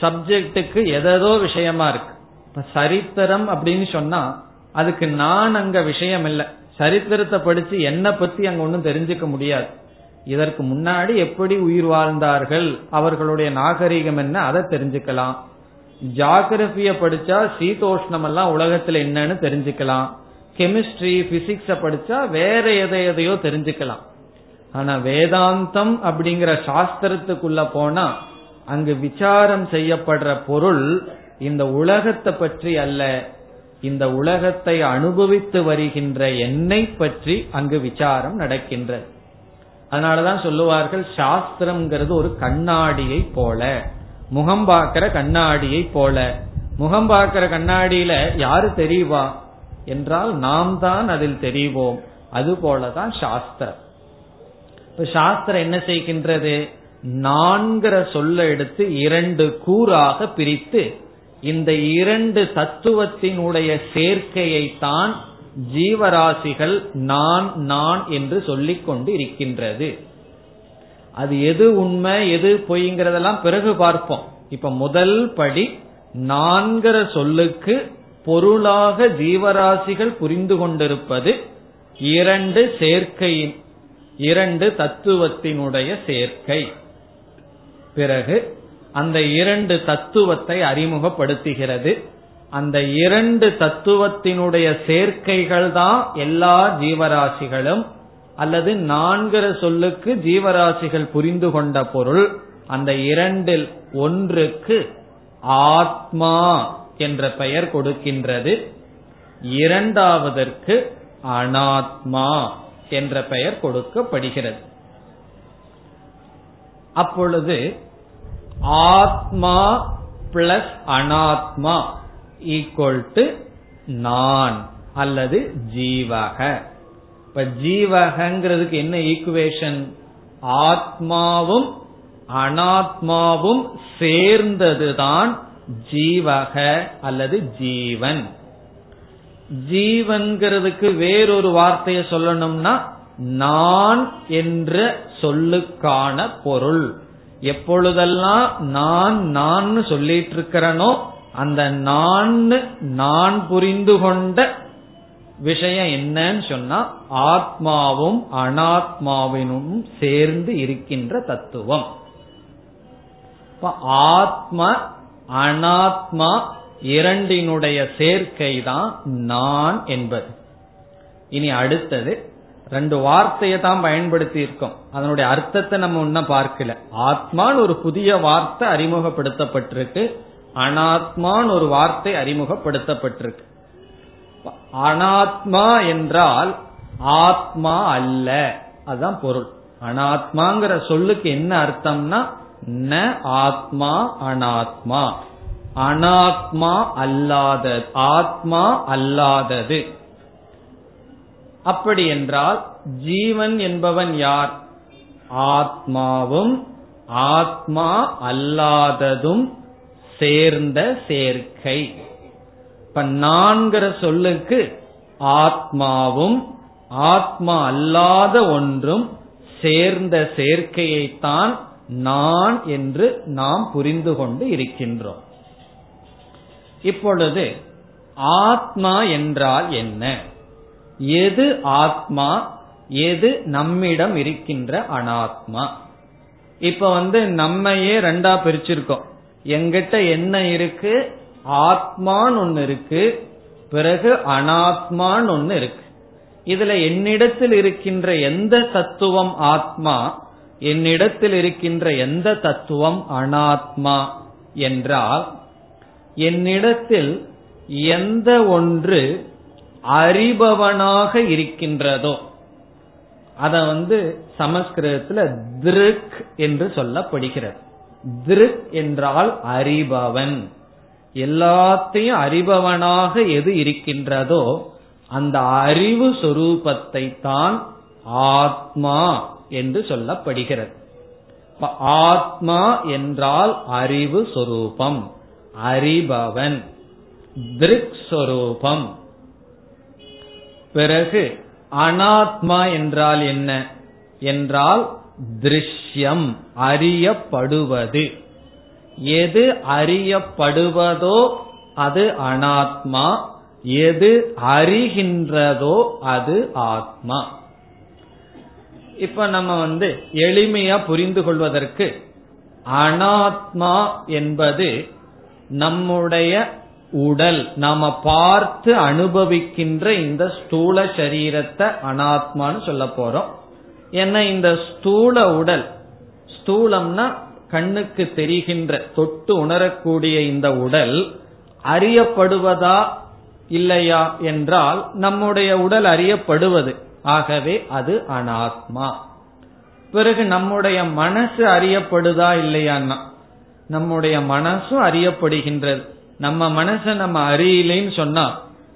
சப்ஜெக்டுக்கு எதோ விஷயமா இருக்கு. இப்ப சரித்திரம் அப்படின்னு சொன்னா அதுக்கு நான் அங்க விஷயம் இல்லை. சரித்திரத்தை படிச்சு என்ன பத்தி அங்க ஒன்னும் தெரிஞ்சுக்க முடியாது. இதற்கு முன்னாடி எப்படி உயிர் வாழ்ந்தார்கள், அவர்களுடைய நாகரிகம் என்ன, அதை தெரிஞ்சுக்கலாம். ஜியாகிரபிய படிச்சா சீதோஷ்ணம் எல்லாம் உலகத்துல என்னன்னு தெரிஞ்சுக்கலாம். கெமிஸ்ட்ரி, பிசிக்ஸ படிச்சா வேற எதை எதையோ தெரிஞ்சுக்கலாம். ஆனா வேதாந்தம் அப்படிங்கிற சாஸ்திரத்துக்குள்ள போனா அங்கு விசாரம் செய்யப்படுற பொருள் இந்த உலகத்தை பற்றி அல்ல, இந்த உலகத்தை அனுபவித்து வருகின்ற என்னை பற்றி அங்கு விசாரம் நடக்கின்றது. அதனாலதான் சொல்லுவார்கள், சாஸ்திரம்ங்கிறது ஒரு கண்ணாடியை போல, முகம் பார்க்கிற கண்ணாடியை போல. முகம் பார்க்கிற கண்ணாடியில யாரு தெரிவா என்றால் நாம் தான் அதில் தெரிவோம். அது போலதான் சாஸ்திரம். இப்ப சாஸ்திரம் என்ன செய்கின்றது? நான்கிற சொல்ல எடுத்து இரண்டு கூறாக பிரித்து இந்த இரண்டு தத்துவத்தினுடைய சேர்க்கையைத்தான் ஜீவராசிகள் நான் நான் என்று சொல்லிக் கொண்டு இருக்கின்றது. அது எது உண்மை எது பொய்ங்கிறதெல்லாம் பிறகு பார்ப்போம். இப்ப முதல் படி, நான்கிற சொல்லுக்கு பொருளாக ஜீவராசிகள் புரிந்து கொண்டிருப்பது இரண்டு சேர்க்கையின், இரண்டு தத்துவத்தினுடைய சேர்க்கை. பிறகு அந்த இரண்டு தத்துவத்தை அறிமுகப்படுத்துகிறது. அந்த இரண்டு தத்துவத்தினுடைய சேர்க்கைகள் தான் எல்லா ஜீவராசிகளும், அல்லது நான்கிற சொல்லுக்கு ஜீவராசிகள் புரிந்து கொண்ட பொருள். அந்த இரண்டில் ஒன்றுக்கு ஆத்மா என்ற பெயர் கொடுக்கின்றது, இரண்டாவதற்கு அனாத்மா என்ற பெயர் கொடுக்கப்படுகிறது. அப்பொழுது ஆத்மா பிளஸ் அனாத்மா ஈக்குவல் டு நான் அல்லது ஜீவக. இப்ப ஜீவகங்கிறதுக்கு என்ன ஈக்குவேஷன்? ஆத்மாவும் அனாத்மாவும் சேர்ந்ததுதான் ஜீவக அல்லது ஜீவன். ஜீவன்கிறதுக்கு வேறொரு வார்த்தையை சொல்லணும்னா நான் என்ற சொல்லுக்கான பொருள். எப்பொழுதெல்லாம் நான் நான் சொல்லிட்டு இருக்கிறனோ அந்த நான் நான் புரிந்து கொண்ட விஷயம் என்னன்னு சொன்னா ஆத்மாவும் அனாத்மாவினும் சேர்ந்து இருக்கின்ற தத்துவம். ஆத்மா அனாத்மா இரண்டினுடைய சேர்க்கைதான் நான் என்பது. இனி அடுத்தது ரெண்டு வார்த்தையை தான் பயன்படுத்தி இருக்கோம், அதனுடைய அர்த்தத்தை நம்ம இன்னும் பார்க்கல. ஆத்மான்னு ஒரு புதிய வார்த்தை அறிமுகப்படுத்தப்பட்டிருக்கு, அனாத்மான்னு ஒரு வார்த்தை அறிமுகப்படுத்தப்பட்டிருக்கு. அனாத்மா என்றால் ஆத்மா அல்ல, அதுதான் பொருள். அனாத்மாங்கிற சொல்லுக்கு என்ன அர்த்தம்னா ந ஆத்மா அனாத்மா, அனாத்மா அல்லாதது, ஆத்மா அல்லாதது. அப்படி என்றால் ஜீவன் என்பவன் யார்? ஆத்மாவும் ஆத்மா அல்லாததும் சேர்ந்த சேர்க்கை. இப்ப நான்கிற சொல்லுக்கு ஆத்மாவும் ஆத்மா அல்லாத ஒன்றும் சேர்ந்த சேர்க்கையைத்தான் நான் என்று நாம் புரிந்து கொண்டு இருக்கின்றோம். இப்பொழுது ஆத்மா என்றால் என்ன? எது ஆத்மா, எது நம்மிடம் இருக்கின்ற அனாத்மா? இப்ப வந்து நம்மையே ரெண்டா பிரிச்சிருக்கோம். எங்கிட்ட என்ன இருக்கு? ஆத்மான்னு ஒன்னு இருக்கு, பிறகு அனாத்மான்னு ஒன்னு இருக்கு. இதுல என்னிடத்தில் இருக்கின்ற எந்த தத்துவம் ஆத்மா, என்னிடத்தில் இருக்கின்ற எந்த தத்துவம் அனாத்மா என்றால், என்னிடத்தில் எந்த ஒன்று அறிபவனாக இருக்கின்றதோ அத வந்து சமஸ்கிருதத்துல திருக் என்று சொல்லப்படுகிறது. திருக் என்றால் அறிபவன். எல்லாத்தையும் அறிபவனாக எது இருக்கின்றதோ அந்த அறிவு சொரூபத்தை தான் ஆத்மா என்று சொல்லப்படுகிறது. ஆத்மா என்றால் அறிவு சொரூபம், அறிபவன், திருக் சொரூபம். பிறகு அனாத்மா என்றால் என்ன என்றால் திருஷ்யம், அறியப்படுவது. எது அறியப்படுவதோ அது அனாத்மா, எது அறிகின்றதோ அது ஆத்மா. இப்ப நம்ம வந்து எளிமையா புரிந்து கொள்வதற்கு அனாத்மா என்பது நம்முடைய உடல், நாம பார்த்து அனுபவிக்கின்ற இந்த ஸ்தூல சரீரத்தை அனாத்மான்னு சொல்ல போறோம். ஏன்னா இந்த ஸ்தூல உடல், ஸ்தூலம்னா கண்ணுக்கு தெரிகின்ற தொட்டு உணரக்கூடிய இந்த உடல் அறியப்படுவதா இல்லையா என்றால் நம்முடைய உடல் அறியப்படுவது, ஆகவே அது அனாத்மா. பிறகு நம்முடைய மனசு அறியப்படுதா இல்லையான்னா நம்முடைய மனசும் அறியப்படுகின்றது. நம்ம மனச நம்ம அறியலைன்னு சொன்னா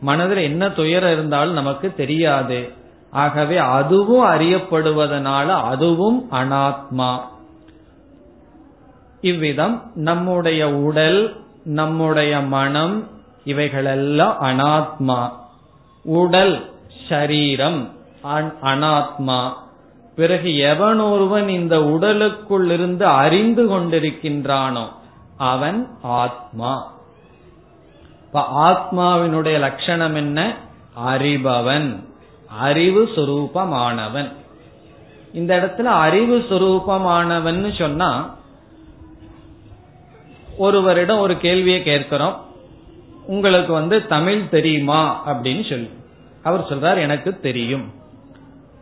மனதில் என்ன துயரம் இருந்தாலும் நமக்கு தெரியாது, ஆகவே அதுவும் அறியப்படுவதனால அதுவும் அனாத்மா. இவ்விதம் நம்முடைய உடல், நம்முடைய மனம் இவைகளெல்லாம் அனாத்மா. உடல் ஷரீரம் அனாத்மா. பிறகு எவனொருவன் இந்த உடலுக்குள் இருந்து அறிந்து கொண்டிருக்கின்றானோ அவன் ஆத்மா. ஆத்மாவினுடைய லட்சணம் என்ன? அறிபவன், அறிவு சுரூபமானவன். இந்த இடத்துல அறிவு சுரூபமானவன் சொன்னா ஒருவரிடம் ஒரு கேள்வியை கேட்கிறோம், உங்களுக்கு வந்து தமிழ் தெரியுமா அப்படின்னு சொல்லி அவர் சொல்றார் எனக்கு தெரியும்.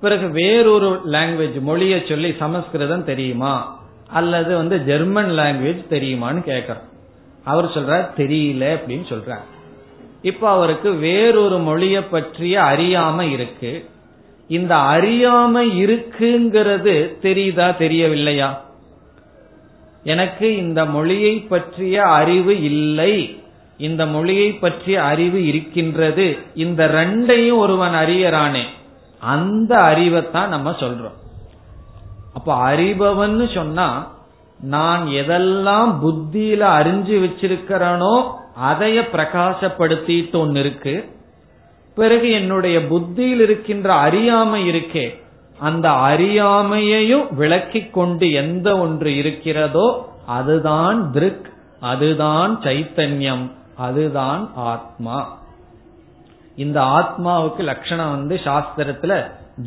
பிறகு வேறொரு லாங்குவேஜ் மொழியை சொல்லி சமஸ்கிருதம் தெரியுமா அல்லது வந்து ஜெர்மன் லாங்குவேஜ் தெரியுமான்னு கேட்கிறோம், அவர் சொல்றார் தெரியல அப்படின்னு சொல்றார். இப்ப அவருக்கு வேறொரு மொழியை பற்றிய அறியாம இருக்கு. இந்த அறியாம இருக்குங்கிறது தெரியுதா தெரியவில்லையா? எனக்கு இந்த மொழியை பற்றிய அறிவு இல்லை, இந்த மொழியை பற்றிய அறிவு இருக்கின்றது, இந்த ரெண்டையும் ஒருவன் அறியறானே அந்த அறிவைத்தான் நம்ம சொல்றோம். அப்ப அறிபவன் சொன்னா நான் எதெல்லாம் புத்தியில அறிஞ்சு வச்சிருக்கிறனோ அதைய பிரகாசப்படுத்திட்டு ஒன்னு இருக்கு. பிறகு என்னுடைய புத்தியில் இருக்கின்ற அறியாமை இருக்கே அந்த அறியாமையையும் விளக்கி கொண்டு எந்த ஒன்று இருக்கிறதோ அதுதான் திருக், அதுதான் சைத்தன்யம், அதுதான் ஆத்மா. இந்த ஆத்மாவுக்கு லட்சணம் வந்து சாஸ்திரத்துல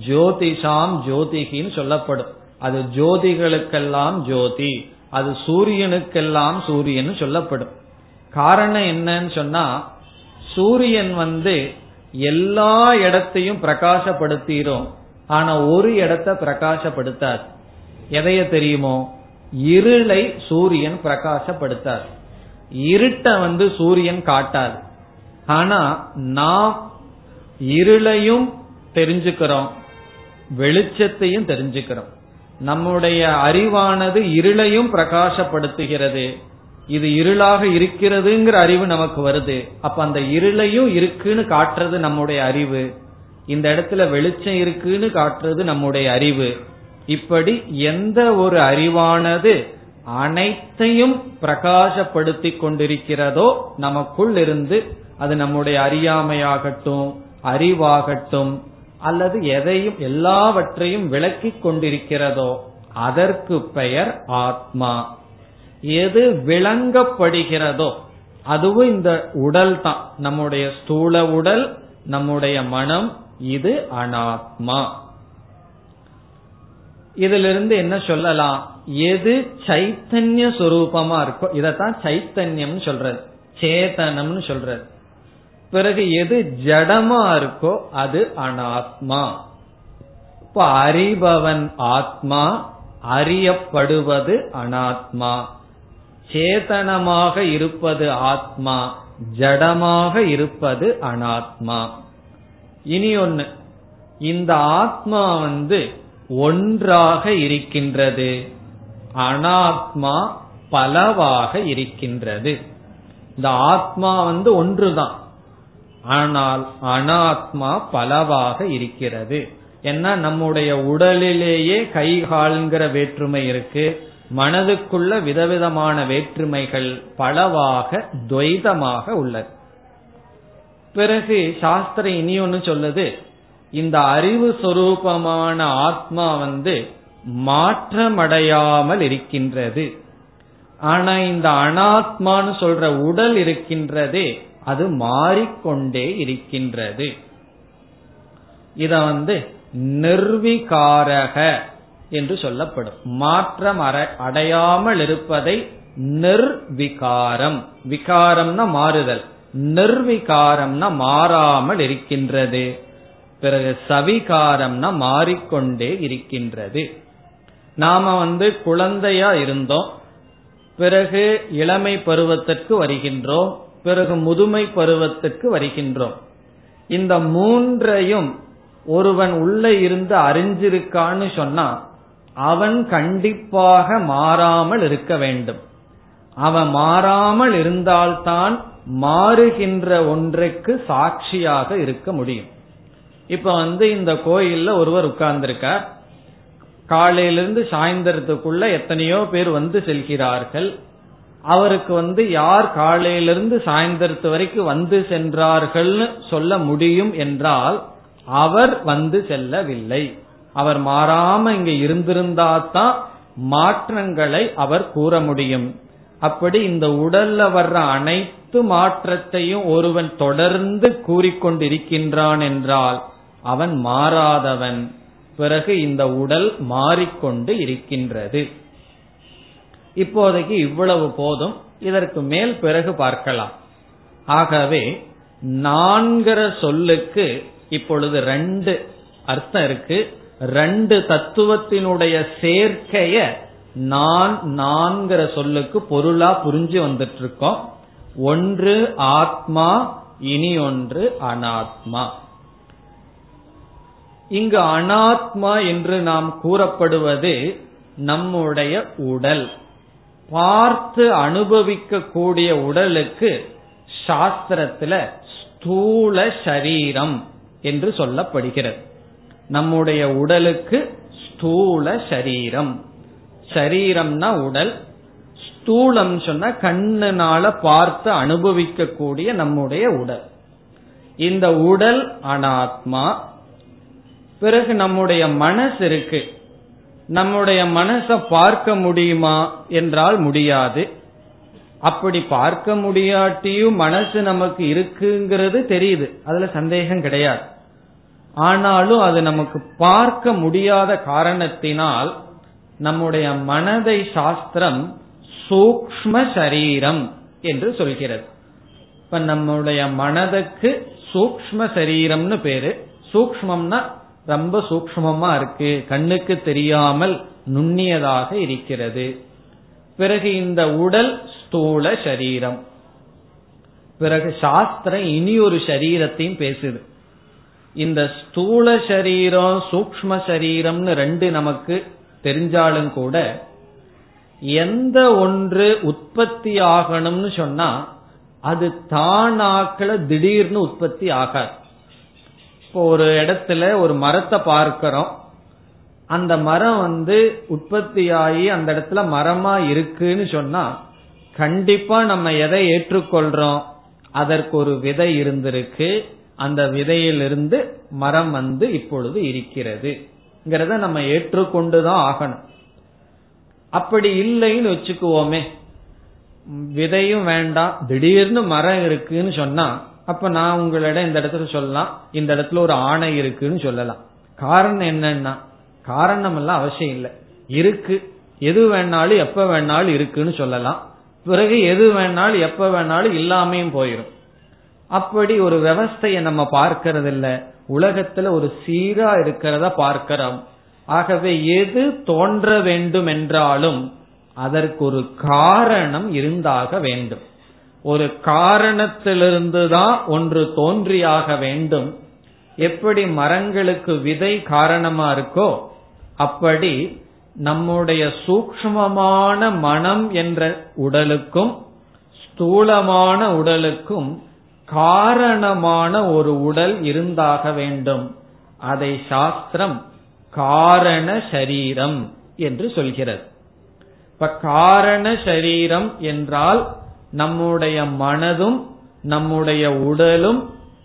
ஜோதிஷாம் ஜோதிகின்னு சொல்லப்படும். அது ஜோதிகளுக்கெல்லாம் ஜோதி, அது சூரியனுக்கெல்லாம் சூரியன் சொல்லப்படும். காரணம் என்னன்னு சொன்னா, சூரியன் வந்து எல்லா இடத்தையும் பிரகாசப்படுத்திரும், ஆனா ஒரு இடத்தை பிரகாசப்படுத்தார். எதைய தெரியுமோ, இருளை சூரியன் பிரகாசப்படுத்தார், இருட்டை வந்து சூரியன் காட்டார். ஆனா நாம் இருளையும் தெரிஞ்சுக்கிறோம், வெளிச்சத்தையும் தெரிஞ்சுக்கிறோம். நம்முடைய அறிவானது இருளையும் பிரகாசப்படுத்துகிறது. இது இருளாக இருக்கிறதுங்கிற அறிவு நமக்கு வருது. அப்ப அந்த இருளையும் இருக்குன்னு காட்டுறது நம்முடைய அறிவு, இந்த இடத்துல வெளிச்சம் இருக்குன்னு காட்டுறது நம்முடைய அறிவு. இப்படி எந்த ஒரு அறிவானது அனைத்தையும் பிரகாசப்படுத்தி கொண்டிருக்கிறதோ, நமக்குள் இருந்து, அது நம்முடைய அறியாமையாகட்டும் அறிவாகட்டும் அல்லது எதையும் எல்லாவற்றையும் விளக்கி கொண்டிருக்கிறதோ, அதற்கு பெயர் ஆத்மா. எது விளங்கப்படுகிறதோ, அதுவும் இந்த உடல் தான், நம்முடைய ஸ்தூல உடல், நம்முடைய மனம், இது அனாத்மா. இதிலிருந்து என்ன சொல்லலாம், எது சைத்தன்ய சொரூபமா இருக்கோ இதத்தான் சைத்தன்யம் சொல்றது, சேதனம்னு சொல்றது. பிறகு எது ஜடமா இருக்கோ அது அனாத்மா. இப்ப அறிபவன் ஆத்மா, அறியப்படுவது அனாத்மா. சேதனமாக இருப்பது ஆத்மா, ஜடமாக இருப்பது அனாத்மா. இனி ஒன்னு, இந்த ஆத்மா வந்து ஒன்றாக இருக்கின்றது, அனாத்மா பலவாக இருக்கின்றது. இந்த ஆத்மா வந்து ஒன்றுதான், ஆனால் அனாத்மா பலவாக இருக்கிறது. ஏன்னா நம்முடைய உடலிலேயே கை கால்ங்கிற வேற்றுமை இருக்கு, மனதுக்குள்ள விதவிதமான வேற்றுமைகள் பலவாக துவைதமாக உள்ளது. பிறகு சாஸ்திரம் இனி ஒன்னு சொல்லுது, இந்த அறிவு சொரூபமான ஆத்மா வந்து மாற்றமடையாமல் இருக்கின்றது. ஆனா இந்த அனாத்மான்னு சொல்ற உடல் இருக்கின்றதே, அது மாறிக்கொண்டே இருக்கின்றது. இத வந்து நிர்விகாரக என்று சொல்லப்படும். மாற்றம் அடையாமல் இருப்பதை நிர்விகாரம், விகாரம்னா மாறுதல், நிர்விகாரம்னா மாறாமல் இருக்கின்றது. பிறகு சவிகாரம்னா மாறிக்கொண்டே இருக்கின்றது. நாம வந்து குழந்தையா இருந்தோம், பிறகு இளமை பருவத்திற்கு வருகின்றோம், பிறகு முதுமை பருவத்திற்கு வருகின்றோம். இந்த மூன்றையும் ஒருவன் உள்ள இருந்து அறிஞ்சிருக்கான்னு சொன்னா, அவன் கண்டிப்பாக மாறாமல் இருக்க வேண்டும். அவன் மாறாமல் இருந்தால்தான் மாறுகின்ற ஒன்றுக்கு சாட்சியாக இருக்க முடியும். இப்ப வந்து இந்த கோயில்ல ஒருவர் உட்கார்ந்திருக்கார், காலையிலிருந்து சாயந்தரத்துக்குள்ள எத்தனையோ பேர் வந்து செல்கிறார்கள். அவருக்கு வந்து யார் காலையிலிருந்து சாயந்தரத்து வரைக்கும் வந்து சென்றார்கள் சொல்ல முடியும் என்றால், அவர் வந்து செல்லவில்லை, அவர் மாறாம இங்க இருந்திருந்தாதான் மாற்றங்களை அவர் கூற முடியும். அப்படி இந்த உடல்ல வர்ற அனைத்து மாற்றத்தையும் ஒருவன் தொடர்ந்து கூறிக்கொண்டிருக்கின்றான் என்றால், அவன் மாறாதவன். பிறகு இந்த உடல் மாறிக்கொண்டு இருக்கின்றது. இப்போதைக்கு இவ்வளவு போதும், இதற்கு மேல் பிறகு பார்க்கலாம். ஆகவே நான்கிற சொல்லுக்கு இப்பொழுது ரெண்டு அர்த்தம் இருக்கு. ரெண்டு தத்துவத்தினுடைய சேர்க்கைய நான் நான்கிற சொல்லுக்கு பொருளா புரிஞ்சு வந்துட்டு இருக்கோம். ஒன்று ஆத்மா, இனி ஒன்று அனாத்மா. இங்கு அனாத்மா என்று நாம் கூறப்படுவது நம்முடைய உடல், பார்த்து அனுபவிக்க கூடிய உடலுக்கு சாஸ்திரத்துல ஸ்தூல சரீரம் என்று சொல்லப்படுகிறது. நம்முடைய உடலுக்கு ஸ்தூல சரீரம், சரீரம்னா உடல், ஸ்தூலம் சொன்னா கண்ணுனால பார்த்து அனுபவிக்க கூடிய நம்முடைய உடல். இந்த உடல் அனாத்மா. பிறகு நம்முடைய மனசு இருக்கு. நம்முடைய மனச பார்க்க முடியுமா என்றால் முடியாது. அப்படி பார்க்க முடியாட்டியும் மனசு நமக்கு இருக்குங்கிறது தெரியுது, அதுல சந்தேகம் கிடையாது. ஆனாலும் அது நமக்கு பார்க்க முடியாத காரணத்தினால் நம்முடைய மனதை சாஸ்திரம் சூக்ஷ்ம சரீரம் என்று சொல்கிறது. இப்ப நம்முடைய மனதுக்கு சூக்ஷ்ம சரீரம்னு பேரு. சூக்ஷ்மம்னா ரொம்ப சூக்ஷ்மமா இருக்கு, கண்ணுக்கு தெரியாமல் நுண்ணியதாக இருக்கிறது. பிறகு இந்த உடல் ஸ்தூல சரீரம். பிறகு சாஸ்திரம் இனி ஒரு சரீரத்தையும் பேசுது. இந்த ஸ்தூல சரீரம் சூக்ஷ்ம சரீரம்னு ரெண்டு நமக்கு தெரிஞ்சாலும் கூட எந்த ஒன்று உற்பத்தி ஆகணும்னு சொன்னா அது தானாக்கள திடீர்னு உற்பத்தி ஆகாது. இப்போ ஒரு இடத்துல ஒரு மரத்தை பார்க்கிறோம், அந்த மரம் வந்து உற்பத்தி ஆகி அந்த இடத்துல மரமா இருக்குன்னு சொன்னா கண்டிப்பா நம்ம எதை ஏற்றுக்கொள்றோம், அதற்கு ஒரு விதை இருந்திருக்கு, அந்த விதையிலிருந்து மரம் வந்து இப்பொழுது இருக்கிறதுங்கிறத நம்ம ஏற்றுக்கொண்டுதான் ஆகணும். அப்படி இல்லைன்னு வச்சுக்குவோமே, விதையும் வேண்டாம் திடீர்னு மரம் இருக்குன்னு சொன்னா அப்ப நான் உங்களிடம் இந்த இடத்துல சொல்லலாம், இந்த இடத்துல ஒரு ஆணை இருக்குன்னு சொல்லலாம். காரணம் என்னன்னா காரணம் எல்லாம் அவசியம் இல்லை, இருக்கு, எது வேணாலும் எப்ப வேணாலும் இருக்குன்னு சொல்லலாம். பிறகு எது வேணாலும் எப்ப வேணாலும் இல்லாமையும் போயிடும். அப்படி ஒரு விவஸ்தைய நம்ம பார்க்கறது இல்ல, உலகத்துல ஒரு சீரா இருக்கிறத பார்க்கிறோம். ஆகவே எது தோன்ற வேண்டும் என்றாலும் அதற்கு ஒரு காரணம் இருந்தாக வேண்டும், ஒரு காரணத்திலிருந்துதான் ஒன்று தோன்றியாக வேண்டும். எப்படி மரங்களுக்கு விதை காரணமா இருக்கோ அப்படி நம்முடைய சூக்ஷ்மமான மனம் என்ற உடலுக்கும் ஸ்தூலமான உடலுக்கும் காரணமான ஒரு உடல் இருந்தாக வேண்டும். அதை சாஸ்திரம் காரண சரீரம் என்று சொல்கிறது. இப்ப காரண சரீரம் என்றால் நம்முடைய மனதும் நம்முடைய உடலும்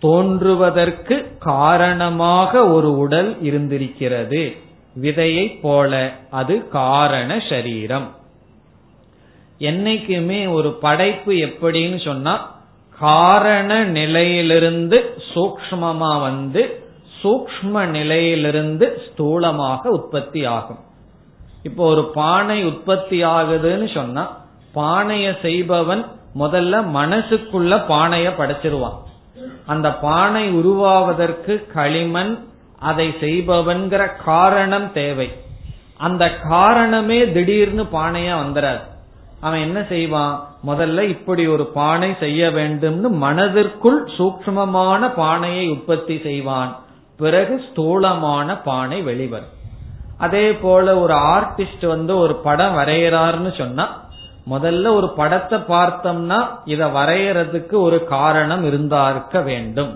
தோன்றுவதற்கு காரணமாக ஒரு உடல் இருந்திருக்கிறது, விதையை போல. அது காரண சரீரம். என்னைக்குமே ஒரு படைப்பு எப்படின்னு சொன்னா காரண நிலையிலிருந்து சூக்ஷ்மமா வந்து சூக்ஷ்ம நிலையிலிருந்து ஸ்தூலமாக உற்பத்தி ஆகும். இப்போ ஒரு பானை உற்பத்தி ஆகுதுன்னு சொன்னா பானைய செய்பவன் முதல்ல மனசுக்குள்ள பானைய படைச்சிருவான். அந்த பானை உருவாவதற்கு களிமண், அதை செய்பவன்கிற காரணம் தேவை. அந்த காரணமே திடீர்னு பானையா வந்துடாது. அவன் என்ன செய்வான், முதல்ல இப்படி ஒரு பானை செய்ய வேண்டும்னு மனதிற்குள் சூக்ஷ்மமான பானையை உற்பத்தி செய்வான். பிறகு ஸ்தூலமான பானை வெளிவரும். அதே போல ஒரு ஆர்டிஸ்ட் வந்து ஒரு படம் வரைகிறார்னு சொன்னா முதல்ல ஒரு படத்தை பார்த்தோம்னா இத வரையறதுக்கு ஒரு காரணம் இருந்தா இருக்க வேண்டும்.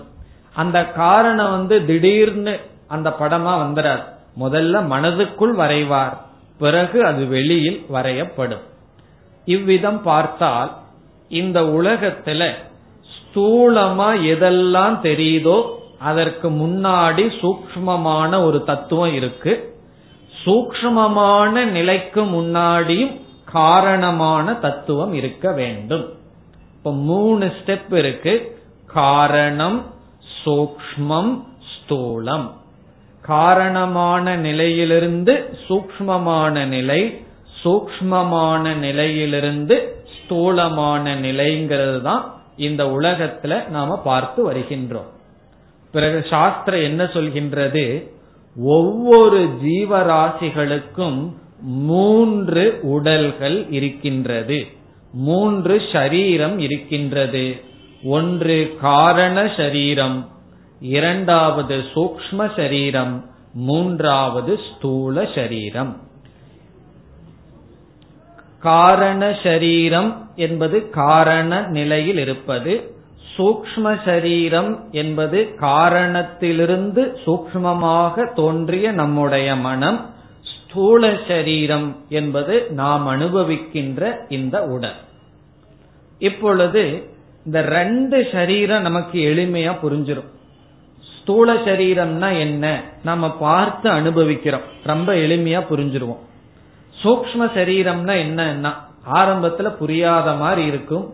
அந்த காரணம் வந்து திடீர்னு அந்த படமா வந்துடாது. முதல்ல மனதுக்குள் வரைவார், பிறகு அது வெளியில் வரையப்படும். இவ்விதம் பார்த்தால் இந்த உலகத்துல ஸ்தூலமா எதெல்லாம் தெரியுதோ அதற்கு முன்னாடி சூக்ஷ்மமான ஒரு தத்துவம் இருக்கு. சூக்ஷ்மமான நிலைக்கு முன்னாடியும் காரணமான தத்துவம் இருக்க வேண்டும். இப்ப மூணு ஸ்டெப் இருக்கு, காரணம், சூக்ஷ்மம், ஸ்தூலம். காரணமான நிலையிலிருந்து சூக்ஷ்மமான நிலை, சூக்ஷ்மமான நிலையிலிருந்து ஸ்தூலமான நிலைங்கிறது தான் இந்த உலகத்துல நாம பார்த்து வருகின்றோம். பிறகு சாஸ்திரம் என்ன சொல்கின்றது, ஒவ்வொரு ஜீவராசிகளுக்கும் மூன்று உடல்கள் இருக்கின்றது, மூன்று ஷரீரம் இருக்கின்றது. ஒன்று காரண ஷரீரம், இரண்டாவது சூக்ஷ்ம ஷரீரம், மூன்றாவது ஸ்தூல ஷரீரம். காரண ஷரீரம் என்பது காரண நிலையில் இருப்பது, சூக்ஷ்ம சரீரம் என்பது காரணத்திலிருந்து சூக்ஷ்மமாக தோன்றிய நம்முடைய மனம், ஸ்தூல சரீரம் என்பது நாம் அனுபவிக்கின்ற இந்த உடல். இப்பொழுது இந்த ரெண்டு சரீரம் நமக்கு எளிமையா புரிஞ்சிடும். ஸ்தூல சரீரம்னா என்ன, நம்ம பார்த்து அனுபவிக்கிறோம், ரொம்ப எளிமையா புரிஞ்சிருவோம். சூக்ஷ்ம சரீரம்னா என்னன்னா ஆரம்பத்துல புரியாத மாதிரி இருக்கும்.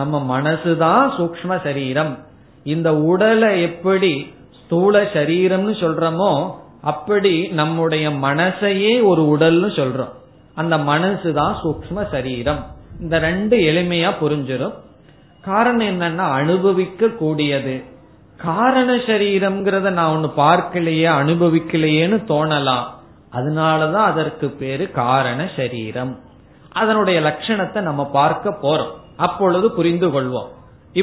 நம்ம மனசுதான் சூக்ஷ்ம சரீரம். இந்த உடலை எப்படி ஸ்தூல சரீரம்னு சொல்றோமோ அப்படி நம்முடைய மனசையே ஒரு உடல்னு சொல்றோம். அந்த மனசுதான் சூக்ஷ்ம சரீரம். இந்த ரெண்டு எளிமையா புரிஞ்சிடும். காரணம் என்னன்னா அனுபவிக்க கூடியது. காரண சரீரம்ங்கிறத நான் ஒன்னு பார்க்கலையே அனுபவிக்கலையேன்னு தோணலாம். அதனாலதான் அதற்கு பேரு காரண சரீரம். அதனுடைய லட்சணத்தை நம்ம பார்க்க போறோம், அப்பொழுது புரிந்து கொள்வோம்.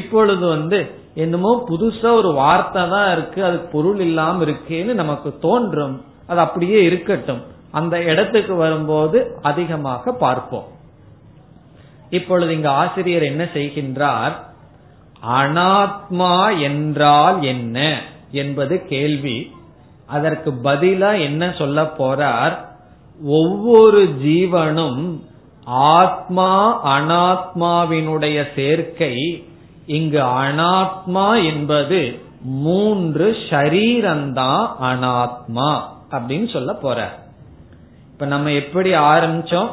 இப்பொழுது வந்து என்னமோ புதுசா ஒரு வார்த்தை தான் இருக்கு, அது பொருள் இல்லாம இருக்குன்னு நமக்கு தோன்றும். அது அப்படியே இருக்கட்டும், அந்த இடத்துக்கு வரும்போது அதிகமாக பார்ப்போம். இப்பொழுது இங்க ஆசிரியர் என்ன செய்கின்றார்? அனாத்மா என்றால் என்ன என்பது கேள்வி. அதற்கு பதிலா என்ன சொல்ல போறார்? ஒவ்வொரு ஜீவனும் ஆத்மா அனாத்மாவினுடைய சேர்க்கை. இங்கு அனாத்மா என்பது மூன்று ஷரீரந்தான் அனாத்மா அப்படின்னு சொல்ல போற. இப்ப நம்ம எப்படி ஆரம்பிச்சோம்?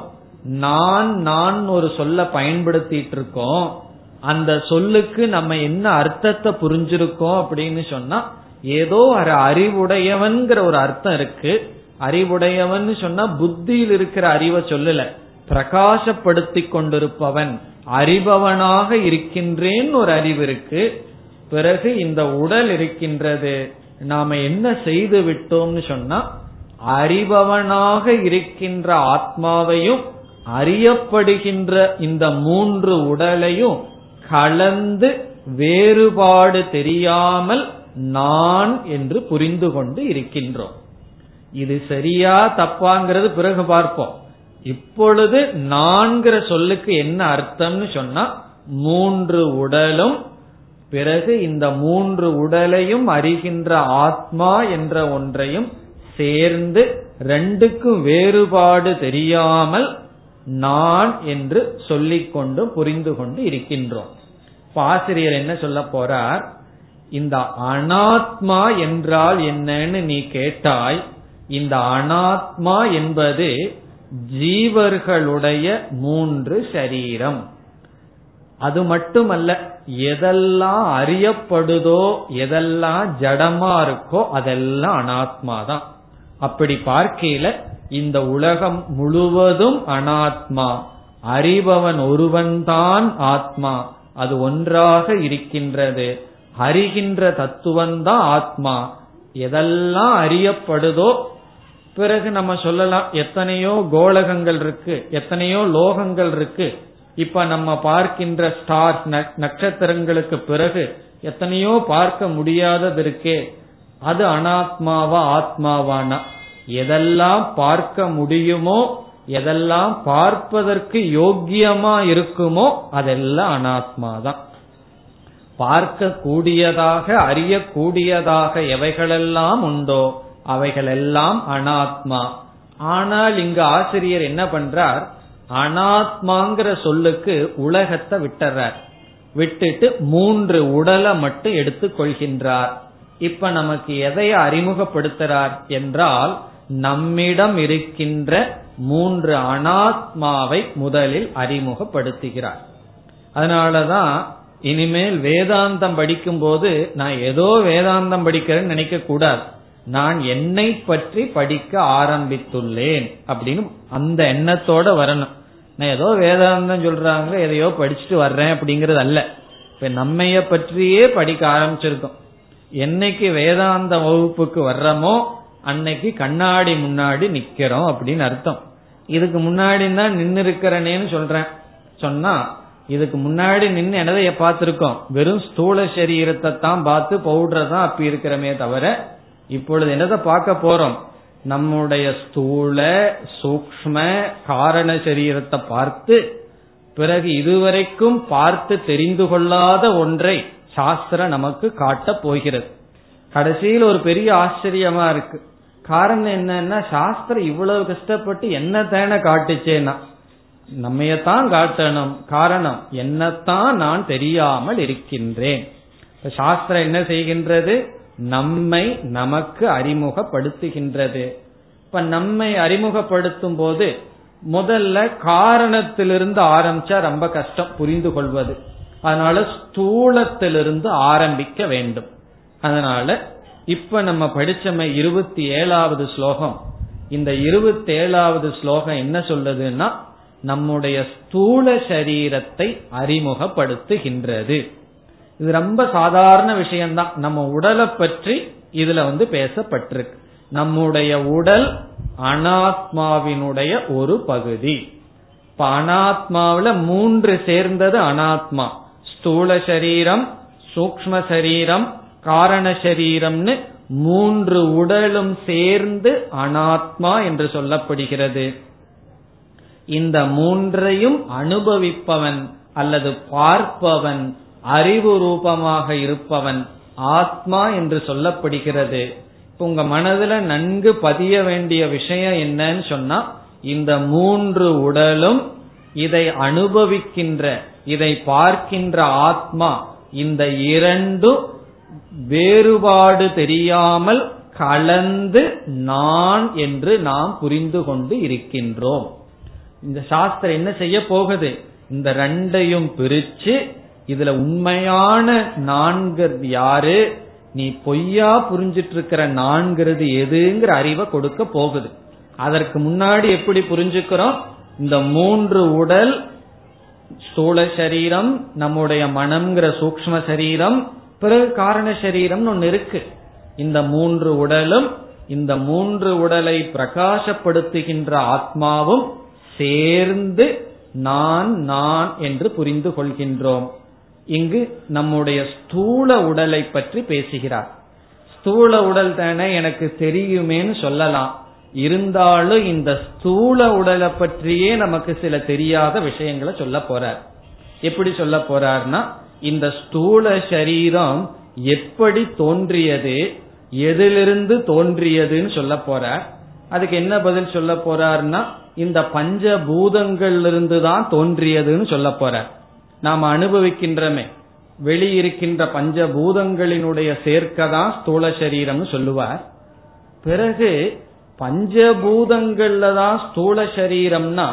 நான் நான் ஒரு சொல்ல பயன்படுத்திட்டு இருக்கோம். அந்த சொல்லுக்கு நம்ம என்ன அர்த்தத்தை புரிஞ்சிருக்கோம் அப்படின்னு சொன்னா, ஏதோ ஒரு அறிவுடையவன்கிற ஒரு அர்த்தம் இருக்கு. அறிவுடையவன் சொன்னா புத்தியில் இருக்கிற அறிவை சொல்லல, பிரகாசப்படுத்தி கொண்டிருப்பவன், அறிபவனாக இருக்கின்றேன் ஒரு அறிவு இருக்கு. பிறகு இந்த உடல் இருக்கின்றது, நாம என்ன செய்து விட்டோம்னு சொன்னா அறிபவனாக இருக்கின்ற ஆத்மாவையும் அறியப்படுகின்ற இந்த மூன்று உடலையும் கலந்து வேறுபாடு தெரியாமல் நான் என்று புரிந்து கொண்டு இருக்கின்றோம். இது சரியா தப்பாங்கிறது பிறகு பார்ப்போம். இப்பொழுது நான்கிற சொல்லுக்கு என்ன அர்த்தம்னு சொன்னா மூன்று உடலும், பிறகு இந்த மூன்று உடலையும் அறிகின்ற ஆத்மா என்ற ஒன்றையும் சேர்ந்து ரெண்டுக்கும் வேறுபாடு தெரியாமல் நான் என்று சொல்லிக்கொண்டு புரிந்து கொண்டு இருக்கின்றோம். ஆசிரியர் என்ன சொல்ல போறார்? இந்த அனாத்மா என்றால் என்னன்னு நீ கேட்டாய். இந்த அனாத்மா என்பது ஜீவர்களுடைய மூன்று சரீரம். அது மட்டுமல்ல, எதெல்லாம் அறியப்படுதோ எதெல்லாம் ஜடமா இருக்கோ அதெல்லாம் அனாத்மாதான். அப்படி பார்க்கையில இந்த உலகம் முழுவதும் அனாத்மா, அறிபவன் ஒருவன்தான் ஆத்மா, அது ஒன்றாக இருக்கின்றது, அறிகின்ற தத்துவந்தான் ஆத்மா. எதெல்லாம் அறியப்படுதோ, பிறகு நம்ம சொல்லலாம் எத்தனையோ கோளகங்கள் இருக்கு, எத்தனையோ லோகங்கள் இருக்கு. இப்ப நம்ம பார்க்கின்ற ஸ்டார் நட்சத்திரங்களுக்கு பிறகு எத்தனையோ பார்க்க முடியாதது இருக்கே, அது அனாத்மாவா ஆத்மாவானா? எதெல்லாம் பார்க்க முடியுமோ, எதெல்லாம் பார்ப்பதற்கு யோக்கியமா இருக்குமோ அதெல்லாம் அனாத்மாதான். பார்க்க கூடியதாக அறியக்கூடியதாக எவைகளெல்லாம் உண்டோ அவைகளெல்லாம் அனாத்மா. ஆனால் இங்கு ஆசிரியர் என்ன பண்றார்? அனாத்மாங்கிற சொல்லுக்கு உலகத்தை விட்டுறார். விட்டுட்டு மூன்று உடலை மட்டும் எடுத்துக் கொள்கின்றார். இப்ப நமக்கு எதை அறிமுகப்படுத்துறார் என்றால், நம்மிடம் இருக்கின்ற மூன்று அனாத்மாவை முதலில் அறிமுகப்படுத்துகிறார். அதனாலதான் இனிமேல் வேதாந்தம் படிக்கும் போது நான் ஏதோ வேதாந்தம் படிக்கிறேன்னு நினைக்க கூடாது. நான் என்னை பற்றி படிக்க ஆரம்பித்துள்ளேன் அப்படின்னு அந்த எண்ணத்தோட வரணும். நான் ஏதோ வேதாந்தம் சொல்றாங்க எதையோ படிச்சுட்டு வர்றேன் அப்படிங்கறது அல்ல. இப்ப நம்மைய பற்றியே படிக்க ஆரம்பிச்சிருக்கோம். என்னைக்கு வேதாந்த வகுப்புக்கு வர்றோமோ அன்னைக்கு கண்ணாடி முன்னாடி நிக்கிறோம் அப்படின்னு அர்த்தம். இதுக்கு முன்னாடி தான் நின்று இருக்கிறேன்னு சொல்றேன் சொன்னா, இதுக்கு முன்னாடி நின்று எதைய பார்த்திருக்கோம்? வெறும் ஸ்தூல சரீரத்தை தான் பார்த்து பவுடரை தான் அப்படி இருக்கிறமே தவிர, இப்பொழுது என்னதை பார்க்க போறோம்? நம்முடைய ஸ்தூல சூக்ஷ்ம காரண சரீரத்தை பார்த்து, பிறகு இதுவரைக்கும் பார்த்து தெரிந்து கொள்ளாத ஒன்றை சாஸ்திரம் நமக்கு காட்ட போகிறது. கடைசியில் ஒரு பெரிய ஆச்சரியமா இருக்கு. காரணம் என்னன்னா, சாஸ்திரம் இவ்வளவு கஷ்டப்பட்டு என்ன தேன காட்டுச்சேன்னா நம்மையத்தான் காட்டணும். காரணம், என்னத்தான் நான் தெரியாமல் இருக்கின்றேன். சாஸ்திரம் என்ன செய்கின்றது? நம்மை நமக்கு அறிமுகப்படுத்துகின்றது. இப்ப நம்மை அறிமுகப்படுத்தும் போது முதல்ல காரணத்திலிருந்து ஆரம்பிச்சா ரொம்ப கஷ்டம் புரிந்து கொள்வது. அதனால ஸ்தூலத்திலிருந்து ஆரம்பிக்க வேண்டும். அதனால இப்ப நம்ம படிச்சோமே இருபத்தி ஏழாவது ஸ்லோகம். இந்த இருபத்தி ஏழாவது ஸ்லோகம் என்ன சொல்லுதுன்னா நம்முடைய ஸ்தூல சரீரத்தை அறிமுகப்படுத்துகின்றது. இது ரொம்ப சாதாரண விஷயம்தான், நம்ம உடலை பற்றி இதுல வந்து பேசப்பட்டிருக்கு. நம்முடைய உடல் அனாத்மாவினுடைய ஒரு பகுதி. இப்ப அனாத்மாவில மூன்று சேர்ந்தது அனாத்மா. ஸ்தூல சரீரம், சூக்ம சரீரம், காரண சரீரம்னு மூன்று உடலும் சேர்ந்து அனாத்மா என்று சொல்லப்படுகிறது. இந்த மூன்றையும் அனுபவிப்பவன் அல்லது பார்ப்பவன், அறிவு ரூபமாக இருப்பவன் ஆத்மா என்று சொல்லப்படுகிறது. இப்ப உங்க மனதுல நன்கு பதிய வேண்டிய விஷயம் என்னன்னு சொன்னா, இந்த மூன்று உடலும், இதை அனுபவிக்கின்ற, இதை பார்க்கின்ற ஆத்மா, இந்த இரண்டும் வேறுபாடு தெரியாமல் கலந்து நான் என்று நாம் புரிந்து கொண்டு இருக்கின்றோம். இந்த சாஸ்திரம் என்ன செய்ய போகுது, இந்த ரெண்டையும் பிரிச்சு இதுல உண்மையான நான்கிறது யாரு, நீ பொய்யா புரிஞ்சிட்டு இருக்கிற நான்கிறது எதுங்கிற அறிவை கொடுக்க போகுது. அதற்கு முன்னாடி எப்படி புரிஞ்சுக்கிறோம், இந்த மூன்று உடல், ஸ்தூல சரீரம், நம்முடைய மனம்ங்கிற சூக்ஷ்ம சரீரம், பிறகு காரண சரீரம் ஒன்னு இருக்கு. இந்த மூன்று உடலும் இந்த மூன்று உடலை பிரகாசப்படுத்துகின்ற ஆத்மாவும் சேர்ந்து நான் நான் என்று புரிந்து கொள்கின்றோம். இங்கு நம்முடைய ஸ்தூல உடலை பற்றி பேசுகிறார். ஸ்தூல உடல் தானே எனக்கு தெரியுமேன்னு சொல்லலாம், இருந்தாலும் இந்த ஸ்தூல உடலை பற்றியே நமக்கு சில தெரியாத விஷயங்களை சொல்ல போறார். எப்படி சொல்ல போறார்னா, இந்த ஸ்தூல சரீரம் எப்படி தோன்றியது, எதிலிருந்து தோன்றியதுன்னு சொல்ல போறார். அதுக்கு என்ன பதில் சொல்ல போறார்னா, இந்த பஞ்சபூதங்களிலிருந்து தான் தோன்றியதுன்னு சொல்ல போறார். நாம் அனுபவிக்கின்றமே வெளியிருக்கின்ற பஞ்சபூதங்களினுடைய சேர்க்கதான் ஸ்தூல சரீரம் சொல்லுவார். பிறகு பஞ்சபூதங்கள்ல தான் ஸ்தூல சரீரம்னா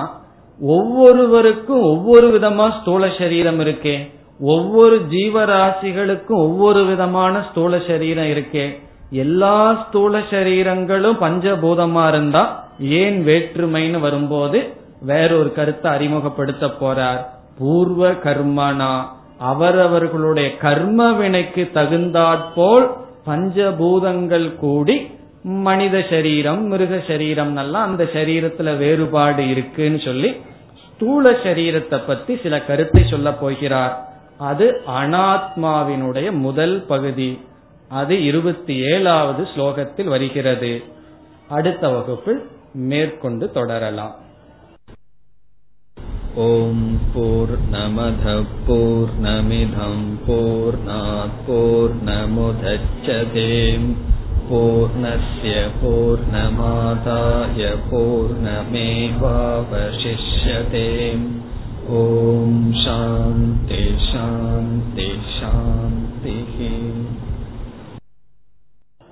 ஒவ்வொருவருக்கும் ஒவ்வொரு விதமா ஸ்தூல சரீரம் இருக்கே, ஒவ்வொரு ஜீவராசிகளுக்கும் ஒவ்வொரு விதமான ஸ்தூல சரீரம் இருக்கே, எல்லா ஸ்தூல சரீரங்களும் பஞ்சபூதமா இருந்தா ஏன் வேற்றுமைன்னு வரும்போது வேறொரு கருத்தை அறிமுகப்படுத்த போறார். பூர்வ கர்மனா, அவரவர்களுடைய கர்ம வினைக்கு தகுந்தாற்போல் பஞ்சபூதங்கள் கூடி மனித சரீரம், மிருக சரீரம், நல்லா அந்த சரீரத்துல வேறுபாடு இருக்குன்னு சொல்லி ஸ்தூல சரீரத்தை பத்தி சில கருத்தை சொல்ல போகிறார். அது அனாத்மாவினுடைய முதல் பகுதி. அது இருபத்தி ஏழாவது ஸ்லோகத்தில் வருகிறது. அடுத்த வகுப்பில் மேற்கொண்டு தொடரலாம். ஓம் பூர்ணமத் பூர்ணமிதம் பூர்ணாத் பூர்ணமுதச்யதே பூர்ணஸ்ய பூர்ணமாதாய பூர்ணமேவாவசிஷ்யதே. ஓம் சாந்தி.